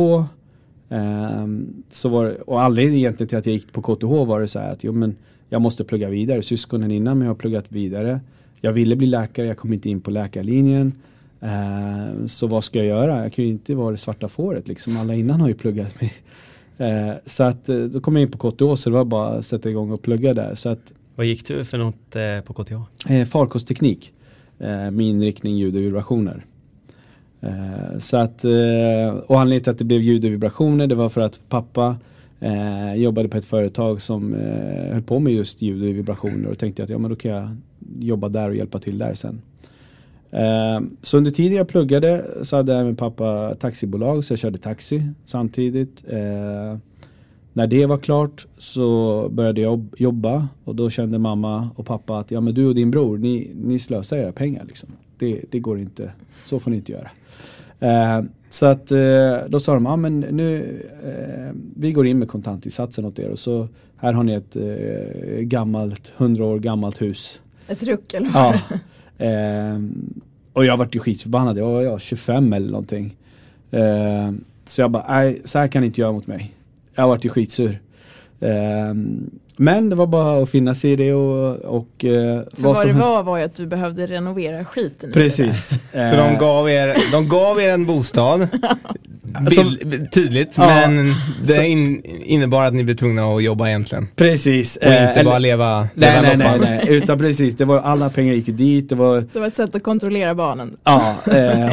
Så var det, och anledningen egentligen till att jag gick på KTH var det så här att jo, men jag måste plugga vidare. Syskonen innan mig har pluggat vidare. Jag ville bli läkare, jag kom inte in på läkarlinjen. Så vad ska jag göra? Jag kan ju inte vara det svarta fåret liksom. Alla innan har ju pluggat mig. Så att då kom jag in på KTH, så det var bara att sätta igång och plugga där. Så att, vad gick du för något på KTH? Farkostteknik. Med inriktning ljud och vibrationer. Så att, och anledningen till att det blev ljud och vibrationer, det var för att pappa jobbade på ett företag som höll på med just ljud och vibrationer, och tänkte att ja, men då kan jag jobba där och hjälpa till där sen. Så under tiden jag pluggade så hade även pappa taxibolag, så jag körde taxi samtidigt. När det var klart så började jag jobba, och då kände mamma och pappa att ja, men du och din bror, ni slösar era pengar liksom. Det går inte, så får ni inte göra. Så att då sa de, ja, men nu vi går in med kontantinsatsen åt er, och så här har ni ett gammalt, 100 år gammalt hus. Ett ruckel. Ja. Och jag vart ju skitförbannad, jag var 25 eller någonting. Så jag bara, nej, så här kan ni inte göra mot mig. Jag vart ju skitsur. Men det var bara att finna sig i det, och för vad det var ju att du behövde renovera skiten. Precis. Så de gav er en bostad. Tydligt, ja, men det innebar att ni blev tvungna att jobba egentligen. Precis. Och inte bara leva. Utan precis, det var alla pengar gick ju dit. Det var ett sätt att kontrollera barnen. Ja,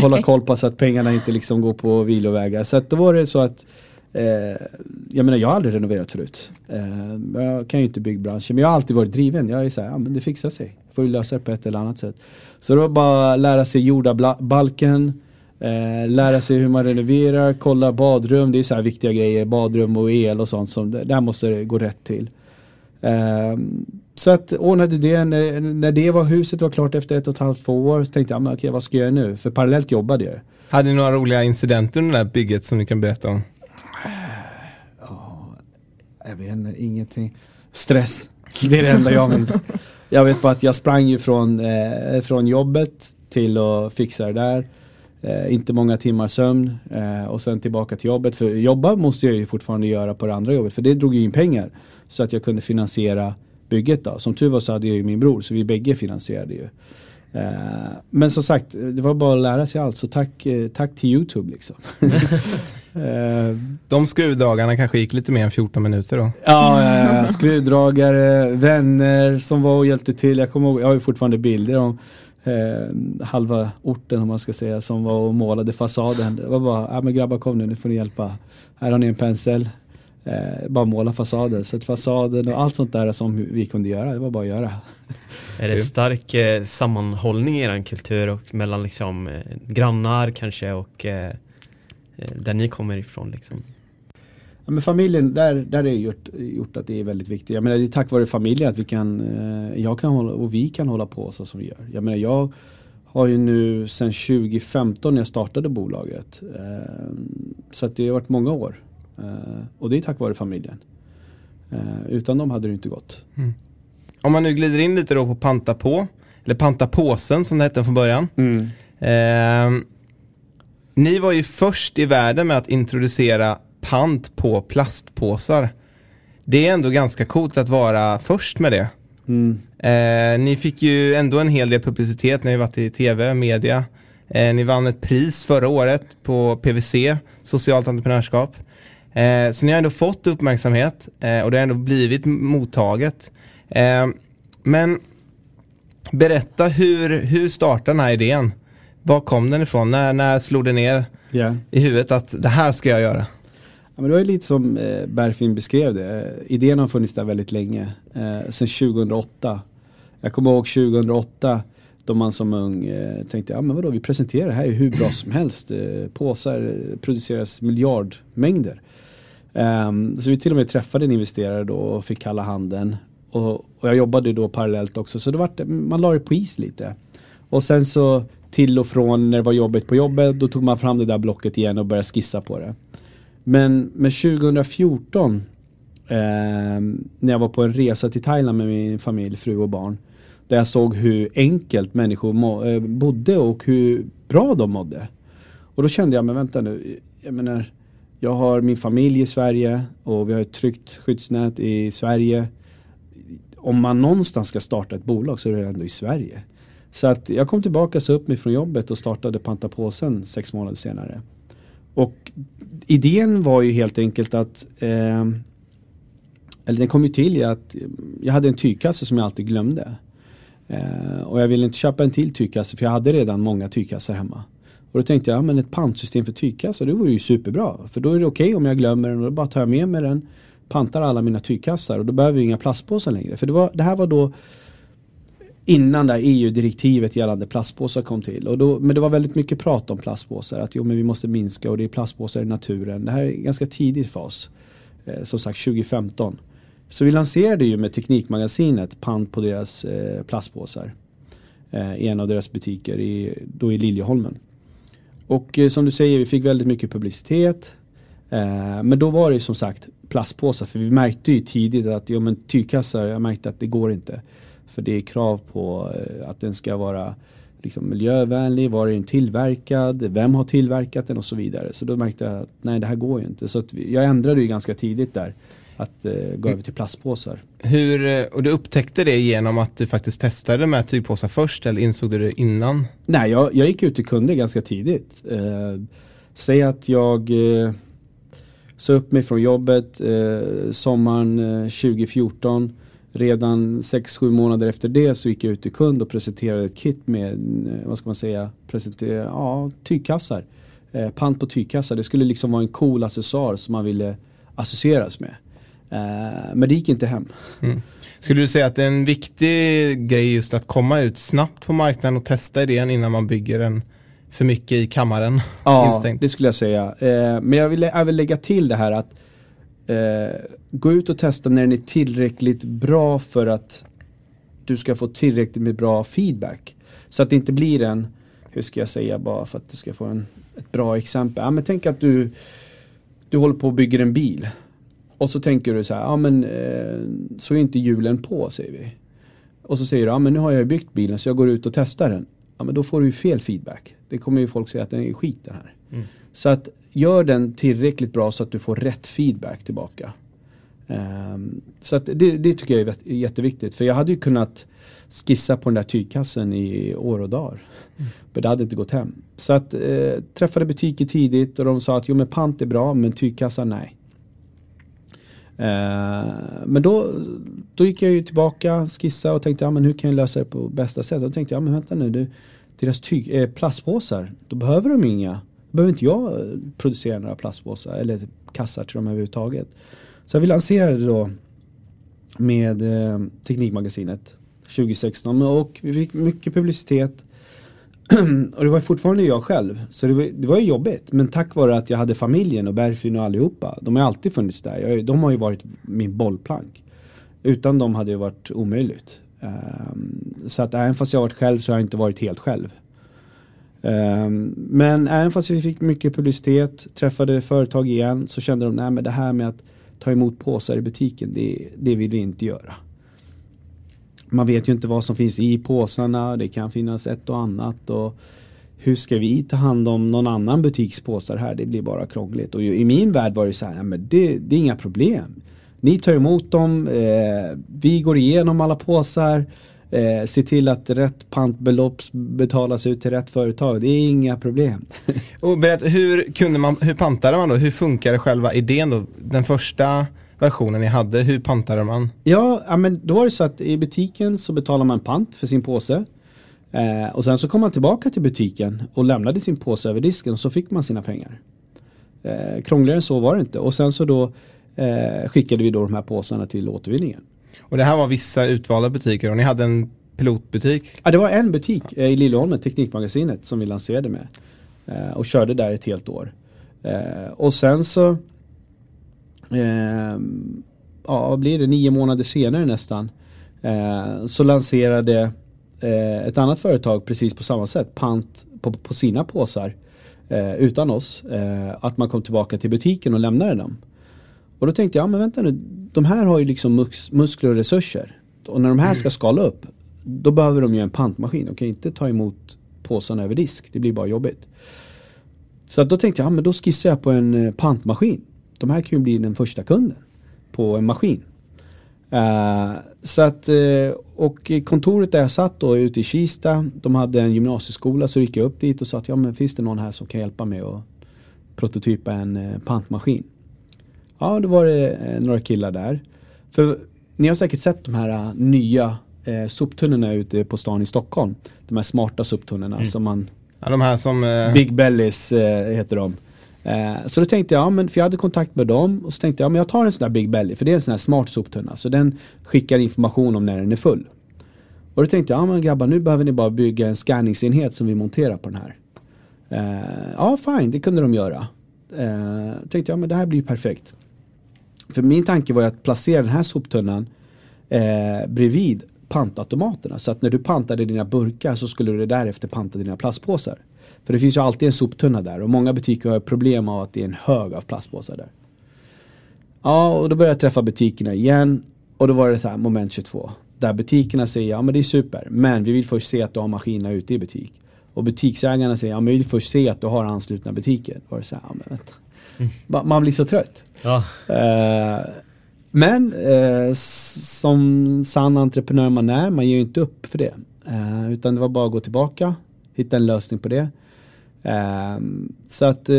hålla koll på så att pengarna inte liksom går på vilovägar. Så att då var det så att jag menar, jag har aldrig renoverat förut. Jag kan ju inte byggbranschen, men jag har alltid varit driven. Jag är så här, ja, men det fixar sig. Får ju lösa det på ett eller annat sätt. Så då bara lära sig jordabalken, lära sig hur man renoverar, kolla badrum. Det är så här viktiga grejer, badrum och el och sånt som där måste det gå rätt till. Så att ordnade det när det var huset var klart efter 1,5-2 år, så tänkte jag, men okej, vad ska jag göra nu? För parallellt jobbade jag. Hade ni några roliga incidenter under det här bygget som ni kan berätta om? Jag vet ingenting. Stress. Det är det enda jag minns. Jag vet bara att jag sprang ju från jobbet till att fixa det där. Inte många timmar sömn. Och sen tillbaka till jobbet. För jobba måste jag ju fortfarande göra på det andra jobbet. För det drog ju in pengar. Så att jag kunde finansiera bygget då. Som tur var så hade jag ju min bror. Så vi bägge finansierade ju. Men som sagt, det var bara att lära sig allt. Så tack till YouTube liksom. De skruvdagarna kanske gick lite mer än 14 minuter då. Ja, skruvdragare, vänner som var och hjälpte till. Jag kommer ihåg, jag har ju fortfarande bilder om halva orten, om man ska säga, som var och målade fasaden. Det var bara, men grabbar, kom nu får ni hjälpa. Här har ni en pensel. Bara måla fasaden. Så att fasaden och allt sånt där som vi kunde göra, det var bara att göra. Är det stark sammanhållning i er kultur och mellan liksom grannar kanske och där ni kommer ifrån liksom? Ja, men familjen, där är det gjort att det är väldigt viktigt. Jag menar, det är tack vare familjen att vi kan hålla på så som vi gör. Jag menar, jag har ju nu sedan 2015 när jag startade bolaget. Så att det har varit många år. Och det är tack vare familjen. Utan dem hade det inte gått. Mm. Om man nu glider in lite då på Panta på, eller Panta påsen som det hette från början. Mm. Ni var ju först i världen med att introducera pant på plastpåsar. Det är ändå ganska coolt att vara först med det. Mm. Ni fick ju ändå en hel del publicitet när ni varit i tv, media. Ni vann ett pris förra året på PVC, socialt entreprenörskap. Så ni har ändå fått uppmärksamhet och det har ändå blivit mottaget. Men berätta, hur startade den här idén? Var kom den ifrån? När slog det ner i huvudet att det här ska jag göra? Ja, men det var ju lite som Berfin beskrev det. Idén har funnits där väldigt länge. Sen 2008. Jag kommer ihåg 2008 då man som ung tänkte, ja men vadå, vi presenterar det här hur bra som helst. Påsar produceras miljardmängder. Så vi till och med träffade en investerare då och fick kalla handen. Och jag jobbade då parallellt också. Så det var, man la det på is lite. Och sen så till och från när det var jobbigt på jobbet, då tog man fram det där blocket igen och började skissa på det. Men 2014 när jag var på en resa till Thailand med min familj, fru och barn, där jag såg hur enkelt människor bodde och hur bra de mådde. Och då kände jag, men vänta nu, jag menar, Jag har min familj i Sverige och vi har ett tryggt skyddsnät i Sverige. Om man någonstans ska starta ett bolag så är det ändå i Sverige. Så att jag kom tillbaka, så upp mig från jobbet och startade Panta på sen 6 månader senare. Och idén var ju helt enkelt att, eller den kom ju till i att jag hade en tygkasse som jag alltid glömde. Och jag ville inte köpa en till tygkasse för jag hade redan många tygkassar hemma. Och då tänkte jag, men ett pantsystem för tygkassar, det vore ju superbra. För då är det okej om jag glömmer den och då bara tar jag med mig den, pantar alla mina tygkassar och då behöver vi inga plastpåsar längre. För det här var då innan där EU-direktivet gällande plastpåsar kom till. Och då, men det var väldigt mycket prat om plastpåsar. Att jo, men vi måste minska och det är plastpåsar i naturen. Det här är en ganska tidig fas. Som sagt 2015. Så vi lanserade ju med Teknikmagasinet pant på deras plastpåsar. I en av deras butiker i Liljeholmen. Och som du säger, vi fick väldigt mycket publicitet. Men då var det ju som sagt plastpåsar. För vi märkte ju tidigt att jo, men tygkassar, jag märkte att det går inte. För det är krav på att den ska vara liksom miljövänlig, var är den tillverkad, vem har tillverkat den och så vidare. Så då märkte jag att nej, det här går ju inte. Så att jag ändrade ju ganska tidigt där att gå över till plastpåsar. Och du upptäckte det genom att du faktiskt testade med tygpåsar först eller insåg du det innan? Nej, jag gick ut till kunder ganska tidigt. Säg att jag sa upp mig från jobbet sommaren 2014. Redan 6-7 månader efter det så gick jag ut till kund och presenterade ett kit med, vad ska man säga, tygkassar. Pant på tygkassar. Det skulle liksom vara en cool accessoar som man ville associeras med. Men det gick inte hem. Mm. Skulle du säga att det är en viktig grej just att komma ut snabbt på marknaden och testa idén innan man bygger den för mycket i kammaren? Ja, instängt. Det skulle jag säga. Men jag vill även lägga till det här att gå ut och testa när den är tillräckligt bra för att du ska få tillräckligt med bra feedback. Så att det inte blir en, hur ska jag säga, bara för att du ska få ett bra exempel. Ja, men tänk att du håller på och bygger en bil. Och så tänker du så här, ja men så är inte hjulen på, säger vi. Och så säger du, ja men nu har jag byggt bilen så jag går ut och testar den. Ja men då får du ju fel feedback. Det kommer ju folk säga att den är skit den här. Mm. Så att gör den tillräckligt bra så att du får rätt feedback tillbaka. Så att det tycker jag är jätteviktigt. För jag hade ju kunnat skissa på den där tygkassen i år och dagar. Mm. Men det hade inte gått hem. Så att träffade butiker tidigt och de sa att jo men pant är bra men tygkassa nej. Men då gick jag ju tillbaka, skissa och tänkte ja men hur kan jag lösa det på bästa sätt? Och då tänkte jag ja men vänta nu du, deras plastpåsar, då behöver de inga. Behöver inte jag producera några plastpåsar eller kassar till dem överhuvudtaget. Så vi lanserade då med Teknikmagasinet 2016 och vi fick mycket publicitet och det var fortfarande jag själv. Så det var ju jobbigt, men tack vare att jag hade familjen och Berfin och allihopa, de har alltid funnits där. De har ju varit min bollplank. Utan dem hade det varit omöjligt. Så att även fast jag varit själv så har jag inte varit helt själv. Men även fast vi fick mycket publicitet, träffade företag igen, så kände de, nej men det här med att ta emot påsar i butiken, det vill vi inte göra. Man vet ju inte vad som finns i påsarna, det kan finnas ett och annat och hur ska vi ta hand om någon annan butikspåsar här, det blir bara krångligt. Och i min värld var det så här, nej men det är inga problem. Ni tar emot dem, vi går igenom alla påsar. Se till att rätt pantbelopp betalas ut till rätt företag. Det är inga problem. Och berätta, hur pantade man då? Hur funkade själva idén då? Den första versionen ni hade, hur pantade man? Ja, men då var det så att i butiken så betalar man pant för sin påse. Och sen så kom man tillbaka till butiken och lämnade sin påse över disken och så fick man sina pengar. Krångligare än så var det inte. Och sen så då skickade vi då de här påsarna till återvinningen. Och det här var vissa utvalda butiker och ni hade en pilotbutik? Ja, det var en butik i Lilleholmen, Teknikmagasinet, som vi lanserade med. Och körde där ett helt år. Och sen så blir det 9 månader senare nästan så lanserade ett annat företag precis på samma sätt, pant på sina påsar utan oss. Att man kom tillbaka till butiken och lämnade dem. Och då tänkte jag, men vänta nu, de här har ju liksom muskler och resurser. Och när de här ska skala upp, då behöver de ju en pantmaskin. De kan inte ta emot påsarna över disk. Det blir bara jobbigt. Så då tänkte jag, ja, men då skissar jag på en pantmaskin. De här kan ju bli den första kunden på en maskin. Så att, och kontoret där jag satt då ute i Kista, de hade en gymnasieskola, så gick jag upp dit och sa att ja, men finns det någon här som kan hjälpa mig att prototypa en pantmaskin? Ja, då var det några killar där. För ni har säkert sett de här nya soptunnorna ute på stan i Stockholm. De här smarta soptunnorna som man... Ja, de här som... Big Bellys heter de. Så då tänkte jag, ja, men, för jag hade kontakt med dem. Och så tänkte jag, ja, men jag tar en sån där Big Belly. För det är en sån här smart soptunna. Så den skickar information om när den är full. Och då tänkte jag, ja men grabbar, nu behöver ni bara bygga en scanningsenhet som vi monterar på den här. Ja, fine, det kunde de göra. Tänkte jag, men det här blir ju perfekt. För min tanke var ju att placera den här soptunnan bredvid pantautomaterna. Så att när du pantade dina burkar så skulle du därefter panta dina plastpåsar. För det finns ju alltid en soptunna där. Och många butiker har problem av att det är en hög av plastpåsar där. Ja, och då började jag träffa butikerna igen. Och då var det så här, moment 22. Där butikerna säger, ja men det är super. Men vi vill först se att du har maskinerna ute i butik. Och butiksägarna säger, ja men vi vill först se att du har anslutna butiker. Då var det så här, ja men vänta. Man blir så trött. Ja. Men som sann entreprenör man är, man ger ju inte upp för det. Utan det var bara att gå tillbaka, hitta en lösning på det. Så att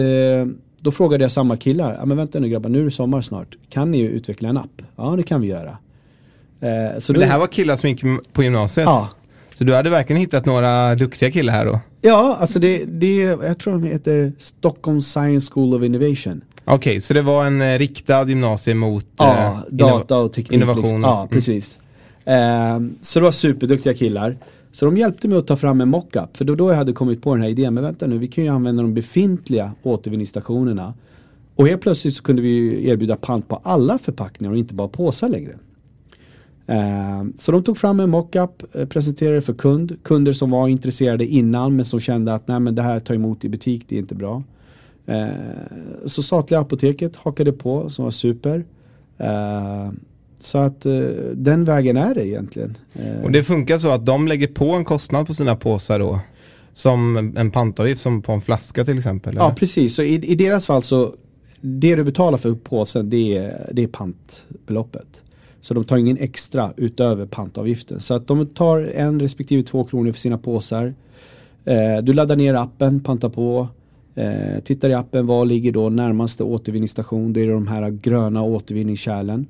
då frågade jag samma killar. Ja, men vänta nu grabbar, nu är det sommar snart. Kan ni ju utveckla en app? Ja, det kan vi göra. Så men det här var killar som gick på gymnasiet? Ja. Så du hade verkligen hittat några duktiga killar här då? Ja, alltså det jag tror det heter Stockholm Science School of Innovation. Okej, så det var en riktad gymnasie mot data och teknik. Innovation. Liksom. Ja, precis. Så det var superduktiga killar. Så de hjälpte mig att ta fram en mockup. För då jag hade kommit på den här idén. Men vänta nu, vi kan ju använda de befintliga återvinningsstationerna. Och helt plötsligt så kunde vi erbjuda pant på alla förpackningar och inte bara påsar längre. Så de tog fram en mockup, presenterade för kunder som var intresserade innan men som kände att nej men det här tar emot i butik, det är inte bra. Så statliga apoteket hakade på som var super. Så att den vägen är det egentligen. Och det funkar så att de lägger på en kostnad på sina påsar då? Som en pantavgift som på en flaska till exempel? Eller? Ja precis, så i deras fall så det du betalar för påsen det är pantbeloppet. Så de tar ingen extra utöver pantavgiften. Så att de tar 1 respektive 2 kronor för sina påsar. Du laddar ner appen, Panta på. Tittar i appen, var ligger då närmaste återvinningsstation? Det är de här gröna återvinningskärlen.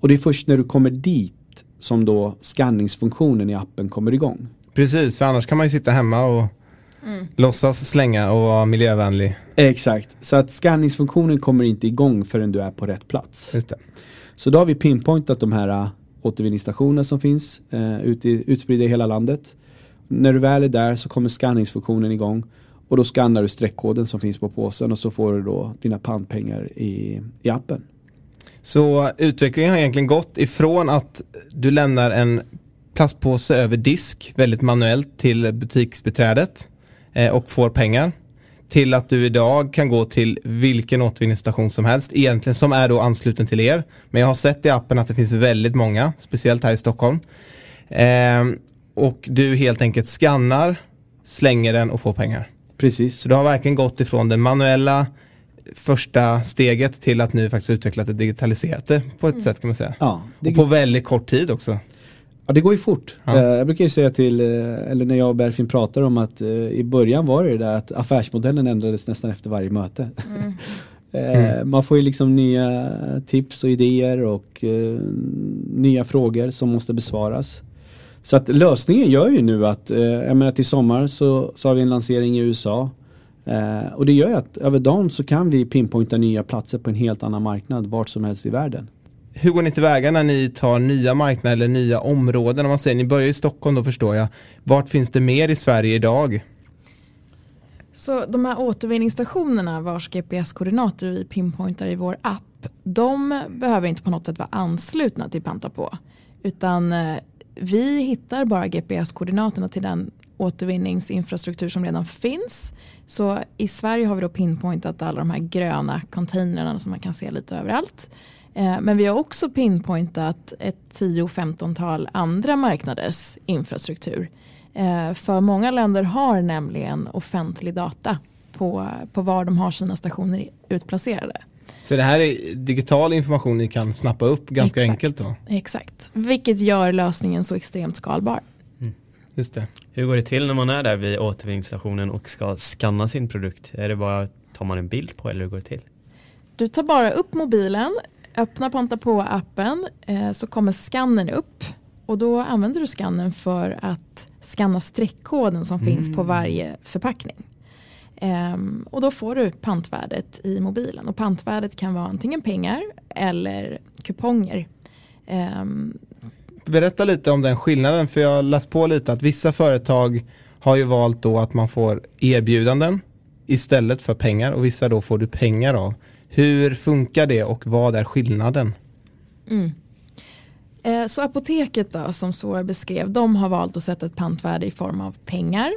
Och det är först när du kommer dit som då skanningsfunktionen i appen kommer igång. Precis, för annars kan man ju sitta hemma och låtsas slänga och vara miljövänlig. Exakt, så att skanningsfunktionen kommer inte igång förrän du är på rätt plats. Just det. Så då har vi pinpointat de här återvinningsstationerna som finns utspridda i hela landet. När du väl är där så kommer skanningsfunktionen igång. Och då skannar du streckkoden som finns på påsen och så får du då dina pantpengar i appen. Så utvecklingen har egentligen gått ifrån att du lämnar en plastpåse över disk väldigt manuellt till butiksbiträdet och får pengar. Till att du idag kan gå till vilken återvinningsstation som helst. Egentligen som är då ansluten till er. Men jag har sett i appen att det finns väldigt många. Speciellt här i Stockholm. Och du helt enkelt skannar, slänger den och får pengar. Precis. Så du har verkligen gått ifrån det manuella första steget till att nu faktiskt utvecklat det digitaliserat på ett sätt kan man säga. Ja, och på väldigt kort tid också. Ja, det går ju fort. Ja. Jag brukar ju säga eller när jag och Berfin pratar om att i början var det där att affärsmodellen ändrades nästan efter varje möte. Man får ju liksom nya tips och idéer och nya frågor som måste besvaras. Så att lösningen gör ju nu att, jag menar till sommar så har vi en lansering i USA. Och det gör ju att över dagen så kan vi pinpointa nya platser på en helt annan marknad vart som helst i världen. Hur går ni tillväga när ni tar nya marknader eller nya områden? Om man säger, ni börjar i Stockholm då förstår jag. Vart finns det mer i Sverige idag? Så de här återvinningsstationerna vars GPS-koordinater vi pinpointar i vår app. De behöver inte på något sätt vara anslutna till Panta på. Utan vi hittar bara GPS-koordinaterna till den återvinningsinfrastruktur som redan finns. Så i Sverige har vi då pinpointat alla de här gröna containerna som man kan se lite överallt. Men vi har också pinpointat ett 10-15-tal andra marknaders infrastruktur. För många länder har nämligen offentlig data på var de har sina stationer utplacerade. Så det här är digital information ni kan snappa upp ganska enkelt då? Exakt, vilket gör lösningen så extremt skalbar. Mm. Just det. Hur går det till när man är där vid återvinningsstationen och ska scanna sin produkt? Är det bara, tar man en bild på, eller hur går det till? Du tar bara upp mobilen, öppnar Panta på appen, så kommer skannen upp. Och då använder du skannen för att scanna streckkoden som finns på varje förpackning. Och då får du pantvärdet i mobilen. Och pantvärdet kan vara antingen pengar eller kuponger. Berätta lite om den skillnaden, för jag läst på lite att vissa företag har ju valt då att man får erbjudanden istället för pengar, och vissa då får du pengar av. Hur funkar det och vad är skillnaden? Mm. Så apoteket då, som Suvar beskrev, de har valt att sätta ett pantvärde i form av pengar.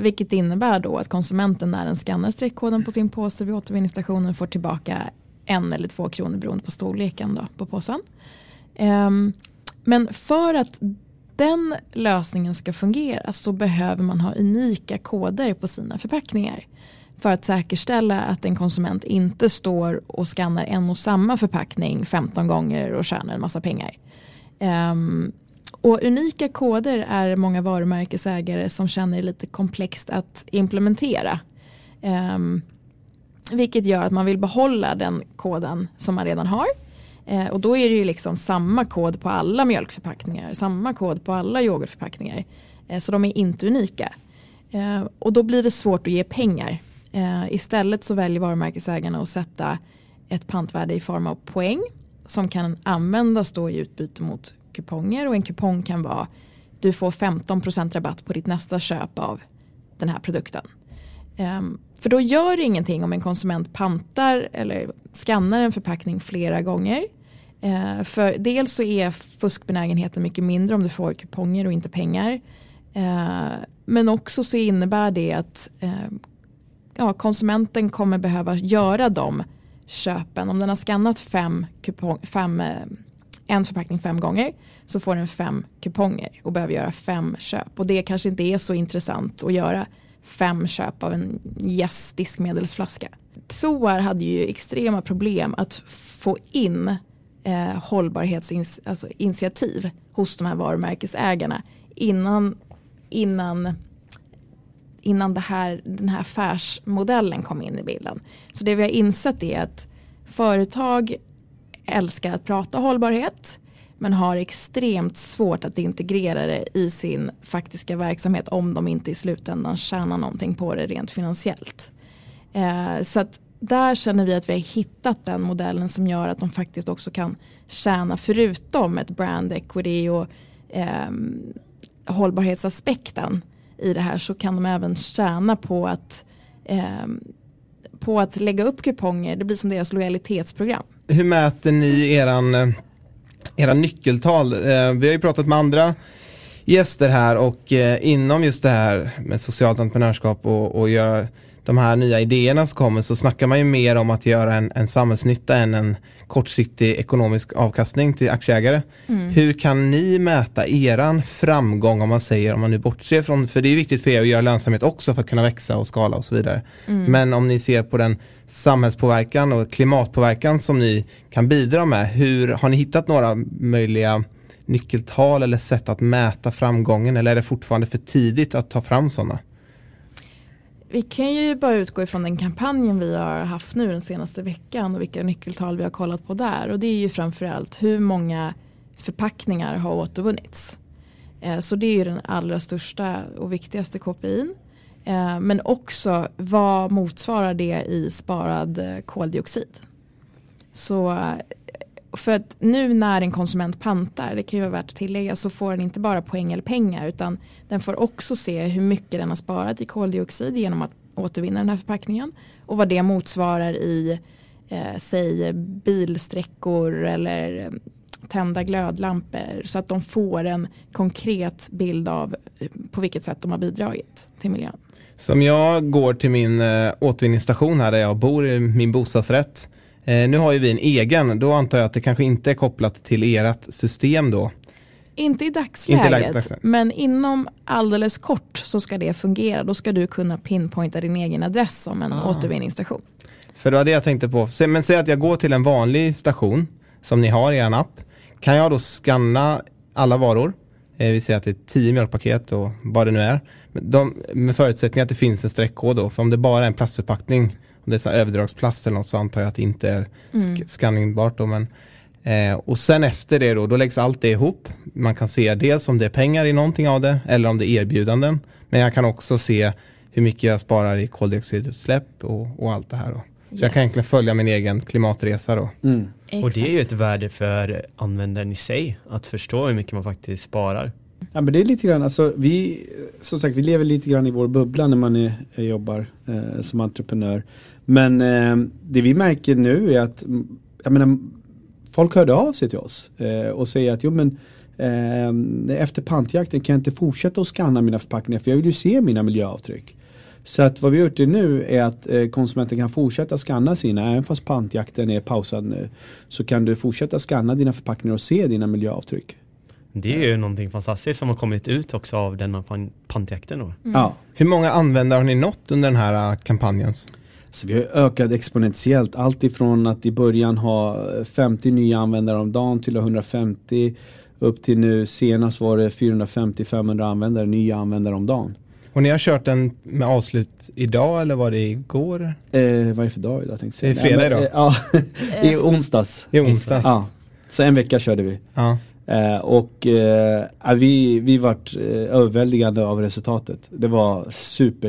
Vilket innebär då att konsumenten när den skannar streckkoden på sin påse vid återvinningsstationen får tillbaka 1 eller 2 kronor beroende på storleken då, på påsen. Men för att den lösningen ska fungera så behöver man ha unika koder på sina förpackningar. För att säkerställa att en konsument inte står och skannar en och samma förpackning 15 gånger och tjänar en massa pengar. Och unika koder är många varumärkesägare som känner lite komplext att implementera. Vilket gör att man vill behålla den koden som man redan har. Och då är det ju liksom samma kod på alla mjölkförpackningar, samma kod på alla yoghurtförpackningar. Så de är inte unika. Och då blir det svårt att ge pengar. Istället så väljer varumärkesägarna att sätta ett pantvärde i form av poäng som kan användas då i utbyte mot kuponger. Och en kupong kan vara, du får 15% rabatt på ditt nästa köp av den här produkten. För då gör det ingenting om en konsument pantar eller skannar en förpackning flera gånger. För dels så är fuskbenägenheten mycket mindre om du får kuponger och inte pengar. Men också så innebär det att konsumenten kommer behöva göra de köpen. Om den har skannat en förpackning 5 gånger så får den 5 kuponger och behöver göra 5 köp. Och det kanske inte är så intressant att göra 5 köp av en diskmedelsflaska. Suvar hade ju extrema problem att få in hållbarhetsinitiativ hos de här varumärkesägarna innan den här affärsmodellen kom in i bilden. Så det vi har insett är att företag älskar att prata hållbarhet men har extremt svårt att integrera det i sin faktiska verksamhet om de inte i slutändan tjänar någonting på det rent finansiellt. Så att där känner vi att vi har hittat den modellen som gör att de faktiskt också kan tjäna förutom ett brand equity och hållbarhetsaspekten i det här, så kan de även tjäna på att lägga upp kuponger. Det blir som deras lojalitetsprogram. Hur mäter ni era nyckeltal? Vi har ju pratat med andra gäster här och inom just det här med socialt entreprenörskap och göra de här nya idéerna som kommer, så snackar man ju mer om att göra en samhällsnytta än en kortsiktig ekonomisk avkastning till aktieägare. Mm. Hur kan ni mäta eran framgång, om man nu bortser från, för det är viktigt för er att göra lönsamhet också för att kunna växa och skala och så vidare. Mm. Men om ni ser på den samhällspåverkan och klimatpåverkan som ni kan bidra med, har ni hittat några möjliga nyckeltal eller sätt att mäta framgången, eller är det fortfarande för tidigt att ta fram sådana? Vi kan ju bara utgå ifrån den kampanjen vi har haft nu den senaste veckan och vilka nyckeltal vi har kollat på där. Och det är ju framförallt hur många förpackningar har återvunnits. Så det är ju den allra största och viktigaste KPI:n. Men också vad motsvarar det i sparad koldioxid. Så för att nu när en konsument pantar, det kan ju vara värt att tillägga, så får den inte bara poäng eller pengar utan den får också se hur mycket den har sparat i koldioxid genom att återvinna den här förpackningen och vad det motsvarar i säg bilsträckor eller tända glödlampor, så att de får en konkret bild av på vilket sätt de har bidragit till miljön. Som jag går till min återvinningsstation här där jag bor i min bostadsrätt. Nu har ju vi en egen, då antar jag att det kanske inte är kopplat till ert system då. Inte i dagsläget, men inom alldeles kort så ska det fungera. Då ska du kunna pinpointa din egen adress som en återvinningsstation. För det var det jag tänkte på. Men säg att jag går till en vanlig station som ni har i er app. Kan jag då scanna alla varor? Vi säger att det är 10 mjölkpaket och vad det nu är. Med förutsättning att det finns en streckkod då. För om det bara är en plastförpackning, om det är så här överdragsplast eller något, så antar jag att det inte är scanningbart då, men... och sen efter det då läggs allt det ihop. Man kan se dels om det är pengar i någonting av det eller om det är erbjudanden. Men jag kan också se hur mycket jag sparar i koldioxidutsläpp och allt det här då. Så jag kan egentligen följa min egen klimatresa då. Mm. Och det är ju ett värde för användaren i sig att förstå hur mycket man faktiskt sparar. Ja, men det är lite grann, alltså, vi lever lite grann i vår bubbla när man jobbar som entreprenör. Men det vi märker nu är att, jag menar, folk hörde av sig till oss och säger att efter pantjakten kan jag inte fortsätta att scanna mina förpackningar, för jag vill ju se mina miljöavtryck. Så att vad vi har gjort nu är att konsumenten kan fortsätta scanna sina, även fast pantjakten är pausad nu, så kan du fortsätta scanna dina förpackningar och se dina miljöavtryck. Det är ju någonting fantastiskt som har kommit ut också av denna pantjakten då. Mm. Ja. Hur många användare har ni nått under den här kampanjen? Så vi har ökat exponentiellt, allt ifrån att i början ha 50 nya användare om dagen till 150, upp till nu senast var det 450-500 användare, nya användare om dagen. Och ni har kört den med avslut idag, eller var det igår? Vad är det för dag idag? Det är fredag idag. Ja, i onsdags. I onsdags. Ja, så en vecka körde vi. Ja. Vi vart överväldigade av resultatet. Det var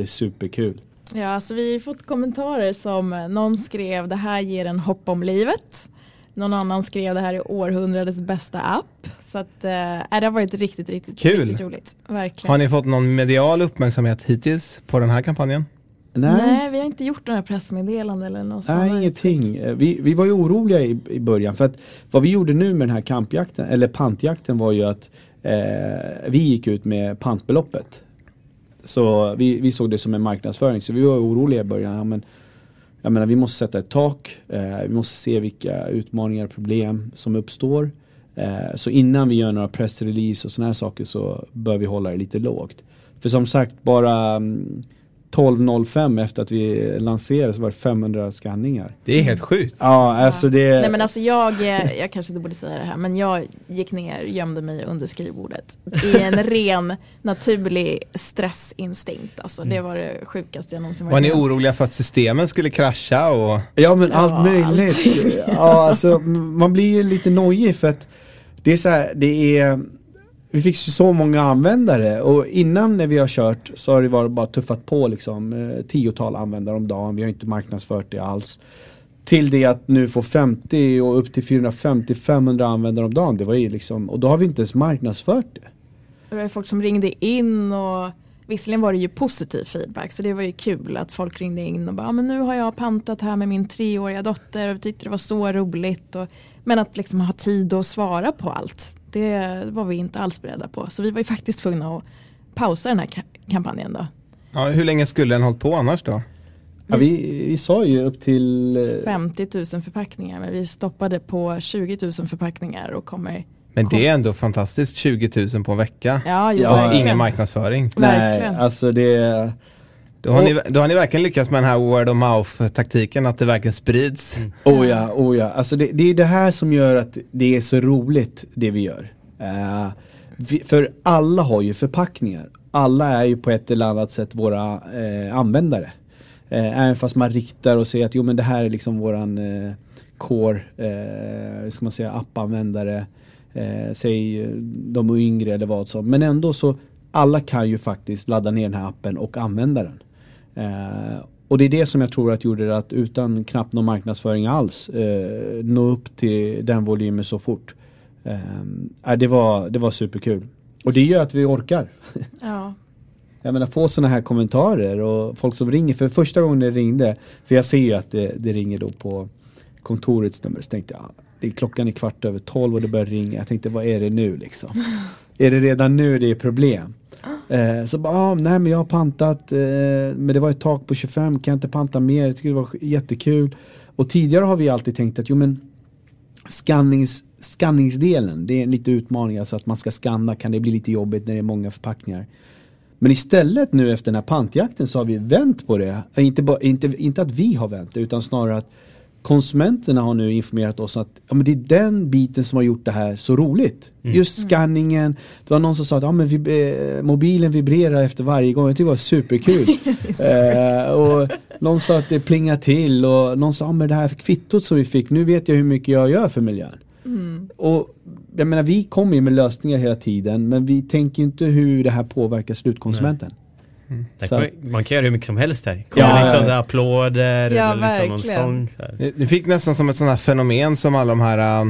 super kul. Ja, alltså vi har fått kommentarer som någon skrev det här ger en hopp om livet. Någon annan skrev det här är århundradets bästa app. Så att, det har varit riktigt roligt. Verkligen. Har ni fått någon medial uppmärksamhet hittills på den här kampanjen? Nej, vi har inte gjort några pressmeddelanden eller något sånt. Nej, ingenting. Vi var ju oroliga i början. För att vad vi gjorde nu med den här kampjakten, eller pantjakten, var ju att vi gick ut med pantbeloppet. Så vi såg det som en marknadsföring. Så vi var oroliga i början. Jag menar, vi måste sätta ett tak. Vi måste se vilka utmaningar och problem som uppstår. Så innan vi gör några pressrelease och såna här saker så bör vi hålla det lite lågt. För som sagt, bara 12.05 efter att vi lanserade så var det 500 skanningar. Det är helt sjukt. Ja, alltså det... Nej, men alltså jag kanske inte borde säga det här, men jag gick ner, gömde mig under skrivbordet i en ren, naturlig stressinstinkt. Alltså det var det sjukaste jag någonsin varit. Var ni oroliga för att systemen skulle krascha? Och... Ja, men allt möjligt. Ja, alltså man blir ju lite nojig för att det är så här, det är... Vi fick så många användare, och innan när vi har kört så har det varit bara tuffat på liksom 10-tal användare om dagen. Vi har inte marknadsfört det alls. Till det att nu få 50 och upp till 450-500 användare om dagen. Det var ju liksom, och då har vi inte ens marknadsfört det. Det var folk som ringde in, och visserligen var det ju positiv feedback, så det var ju kul att folk ringde in och bara, men nu har jag pantat här med min 3-åriga dotter och tyckte det var så roligt. Men att liksom ha tid att svara på allt. Det var vi inte alls beredda på. Så vi var ju faktiskt tvungna att pausa den här kampanjen då. Ja, hur länge skulle den hållit på annars då? Ja, vi sa ju upp till... 50 000 förpackningar, men vi stoppade på 20 000 förpackningar och kommer... Men det är ändå fantastiskt, 20 000 på en vecka. Ja, ingen marknadsföring. Verkligen. Nej, alltså det... Då har ni verkligen lyckats med den här word of mouth-taktiken, att det verkligen sprids. Mm. Oh ja. Alltså det är det här som gör att det är så roligt det vi gör. För alla har ju förpackningar. Alla är ju på ett eller annat sätt våra användare. Även fast man riktar och säger att jo, men det här är liksom våran core, ska man säga, appanvändare. Säg de yngre eller vad som. Men ändå så, alla kan ju faktiskt ladda ner den här appen och använda den. Och det är det som jag tror att gjorde det, att utan knappt någon marknadsföring alls nå upp till den volymen så fort. Det var superkul. Och det gör att vi orkar. Ja. Jag menar, få sådana här kommentarer och folk som ringer. För första gången det ringde, för jag ser ju att det ringer då på kontorets nummer. Så tänkte jag, klockan är 12:15 och det börjar ringa. Jag tänkte, vad är det nu liksom? Är det redan nu det är problem? Så bara, nej men jag har pantat. Men det var ett tak på 25. Kan jag inte panta mer? Jag tycker det var jättekul. Och tidigare har vi alltid tänkt att, jo men skanningsdelen, det är lite utmaning, alltså att man ska skanna kan det bli lite jobbigt när det är många förpackningar. Men istället nu efter den här pantjakten så har vi vänt på det. Inte att vi har vänt, utan snarare att konsumenterna har nu informerat oss att ja, men det är den biten som har gjort det här så roligt. Mm. Just skanningen. Det var någon som sa att ja, men mobilen vibrerar efter varje gång. Jag tyckte det var superkul. Och någon sa att det plingar till. Och någon sa, ja, men det här kvittot som vi fick, nu vet jag hur mycket jag gör för miljön. Mm. Och jag menar, vi kommer ju med lösningar hela tiden, men vi tänker inte hur det här påverkar slutkonsumenten. Mm. Man kan göra hur mycket som helst här. Kommer liksom applåder eller liksom en sång. Så det fick nästan som ett sånt här fenomen som alla de här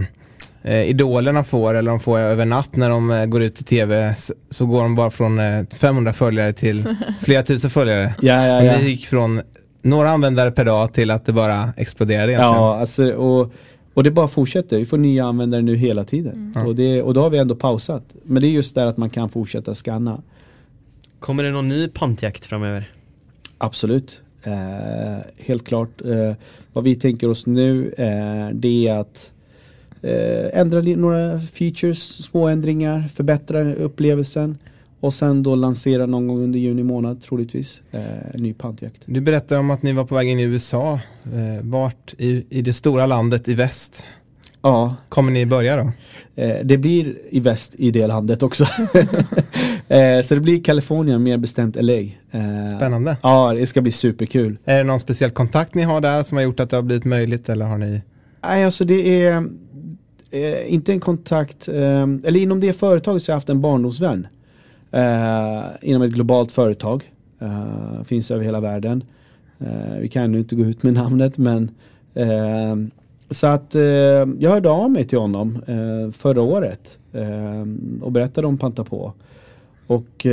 idolerna får, eller de får över natt när de går ut i tv, så går de bara från 500 följare till flera tusen följare. Men det gick från några användare per dag till att det bara exploderade egentligen. Ja, alltså, och det bara fortsätter. Vi får nya användare nu hela tiden. Mm. Och då har vi ändå pausat. Men det är just där att man kan fortsätta scanna. Kommer det någon ny pantjakt framöver? Absolut. Helt klart. Vad vi tänker oss nu det är att ändra några features, små ändringar, förbättra upplevelsen. Och sen då lansera någon gång under juni månad troligtvis ny pantjakt. Du berättade om att ni var på väg in i USA. Vart i det stora landet i väst? Ja. Kommer ni börja då? Det blir i väst i det landet också. Så det blir Kalifornien, mer bestämt LA. Spännande. Ja, det ska bli superkul. Är det någon speciell kontakt ni har där som har gjort att det har blivit möjligt? Eller har ni... Nej, alltså det är inte en kontakt. Eller inom det företaget så har jag haft en barndomsvän. Inom ett globalt företag finns över hela världen, vi kan ju inte gå ut med namnet, men så att jag hörde av mig till honom förra året och berättade om Panta på, och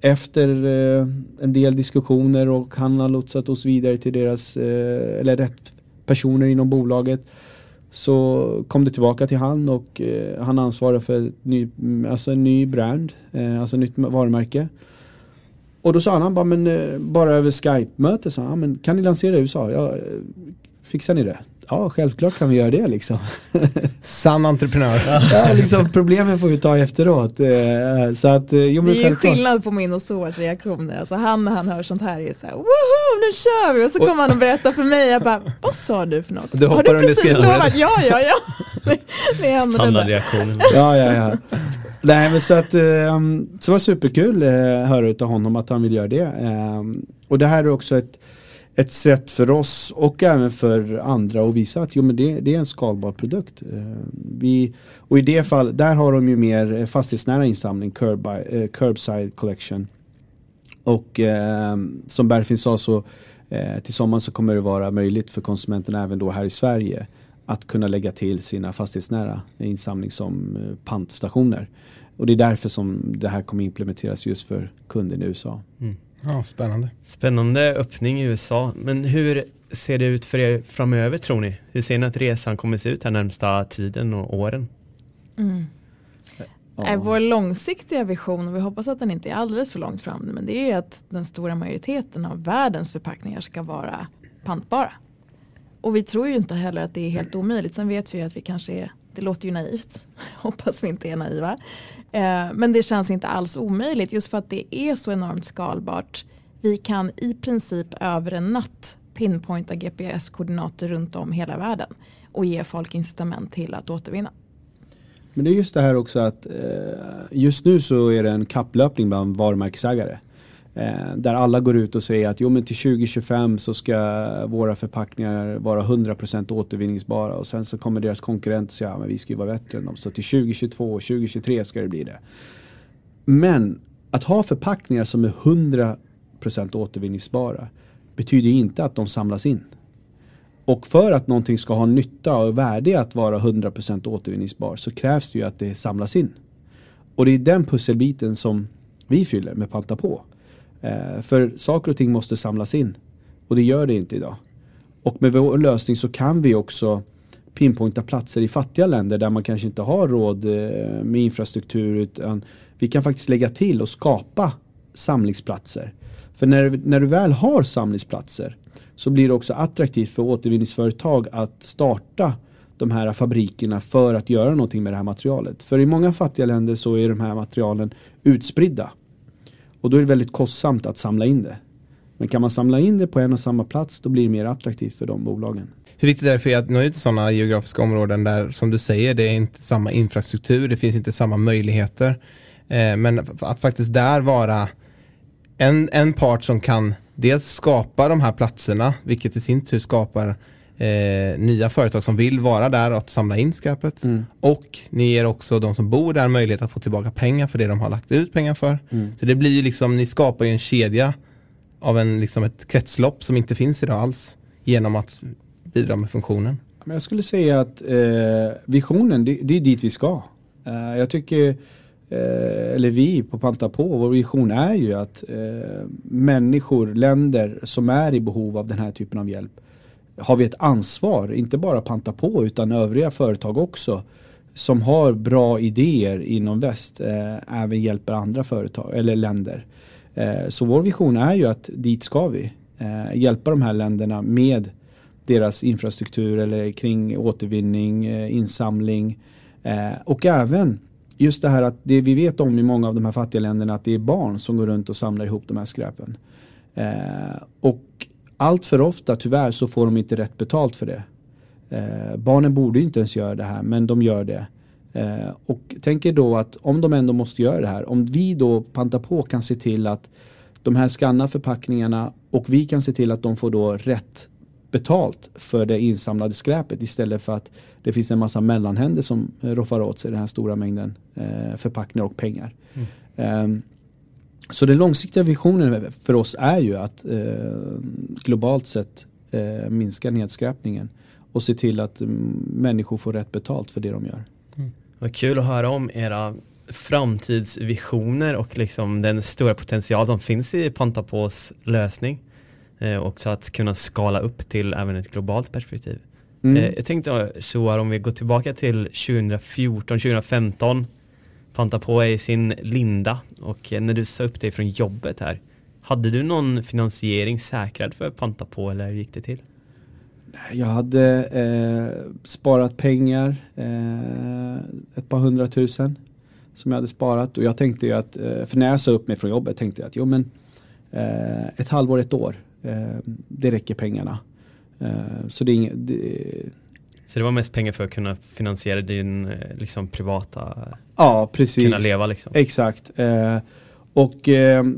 efter en del diskussioner, och han har lotsat oss vidare till deras eller rätt personer inom bolaget, så kom det tillbaka till han, och han ansvarar för en ny brand, alltså nytt varumärke. Och då sa han bara, men bara över Skype-möte, sa han, men kan ni lansera i USA? Ja, fixar ni det? Ja, självklart kan vi göra det liksom. Sann entreprenör. Ja, liksom, problemen får vi ta efteråt. Så att, det är ju skillnad på min och Suvards reaktioner. Alltså han när han hör sånt här är så här, woho, nu kör vi. Och så kommer han och berättar för mig. Jag bara, vad sa du för något? Du har du precis lovat? Ja. Standardreaktionen. Ja. Nej, men så att så var superkul att höra utav honom att han vill göra det. Och det här är också ett sätt för oss och även för andra att visa att det är en skalbar produkt. Och i det fall, där har de ju mer fastighetsnära insamling, curbside collection. Och som Berfin sa, så till sommaren så kommer det vara möjligt för konsumenterna även då här i Sverige att kunna lägga till sina fastighetsnära insamling som pantstationer. Och det är därför som det här kommer implementeras just för kunden i USA. Mm. Ja, spännande. Spännande öppning i USA. Men hur ser det ut för er framöver, tror ni? Hur ser ni att resan kommer se ut här närmsta tiden och åren? Mm. Ja. Vår långsiktiga vision, och vi hoppas att den inte är alldeles för långt fram, men det är att den stora majoriteten av världens förpackningar ska vara pantbara. Och vi tror ju inte heller att det är helt omöjligt. Sen vet vi ju att vi kanske är, det låter ju naivt, hoppas vi inte är naiva. Men det känns inte alls omöjligt just för att det är så enormt skalbart. Vi kan i princip över en natt pinpointa GPS-koordinater runt om hela världen och ge folk incitament till att återvinna. Men det är just det här också att just nu så är det en kapplöpning bland varumärkesägare. Där alla går ut och säger att men till 2025 så ska våra förpackningar vara 100% återvinningsbara. Och sen så kommer deras konkurrenter säga att vi ska ju vara bättre än dem. Så till 2022 och 2023 ska det bli det. Men att ha förpackningar som är 100% återvinningsbara betyder inte att de samlas in. Och för att någonting ska ha nytta och värde att vara 100% återvinningsbar så krävs det ju att det samlas in. Och det är den pusselbiten som vi fyller med Panta på. För saker och ting måste samlas in, och det gör det inte idag. Och med vår lösning så kan vi också pinpointa platser i fattiga länder där man kanske inte har råd med infrastruktur, utan vi kan faktiskt lägga till och skapa samlingsplatser. För när du väl har samlingsplatser så blir det också attraktivt för återvinningsföretag att starta de här fabrikerna för att göra någonting med det här materialet. För i många fattiga länder så är de här materialen utspridda. Och då är det väldigt kostsamt att samla in det. Men kan man samla in det på en och samma plats, då blir det mer attraktivt för de bolagen. Hur viktigt är det för att nå ut till sådana geografiska områden där, som du säger, det är inte samma infrastruktur, det finns inte samma möjligheter. Men att faktiskt där vara en part som kan dels skapa de här platserna, vilket i sin tur skapar nya företag som vill vara där och att samla in skräpet. Mm. Och ni ger också de som bor där möjlighet att få tillbaka pengar för det de har lagt ut pengar för. Mm. Så det blir ju liksom, ni skapar ju en kedja av en, liksom ett kretslopp som inte finns idag alls genom att bidra med funktionen. Men jag skulle säga att visionen, det är dit vi ska. Jag tycker, eller vi på Panta på, vår vision är ju att människor, länder som är i behov av den här typen av hjälp, har vi ett ansvar, inte bara Panta på utan övriga företag också som har bra idéer inom väst, även hjälper andra företag eller länder. Så vår vision är ju att dit ska vi hjälpa de här länderna med deras infrastruktur eller kring återvinning, insamling och även just det här att det vi vet om i många av de här fattiga länderna att det är barn som går runt och samlar ihop de här skräpen. Och allt för ofta tyvärr så får de inte rätt betalt för det. Barnen borde inte ens göra det här, men de gör det. Och tänker då att om de ändå måste göra det här, om vi då Panta på kan se till att de här skannar förpackningarna och vi kan se till att de får då rätt betalt för det insamlade skräpet istället för att det finns en massa mellanhänder som roffar åt sig den här stora mängden förpackningar och pengar. Mm. Så den långsiktiga visionen för oss är ju att globalt sett minska nedskräpningen och se till att människor får rätt betalt för det de gör. Mm. Vad kul att höra om era framtidsvisioner och liksom den stora potential som finns i Panta pås lösning. Och så att kunna skala upp till även ett globalt perspektiv. Mm. Jag tänkte så här, om vi går tillbaka till 2014-2015. Panta på är i sin linda, och när du sa upp dig från jobbet här, hade du någon finansiering säkrad för Panta på eller gick det till? Jag hade sparat pengar, ett par 100 000 som jag hade sparat, och jag tänkte ju att, för när jag sa upp mig från jobbet tänkte jag att ett halvår, ett år, det räcker pengarna. Så det var mest pengar för att kunna finansiera din liksom privata... Ja, precis. Kunna leva liksom. Exakt. Och det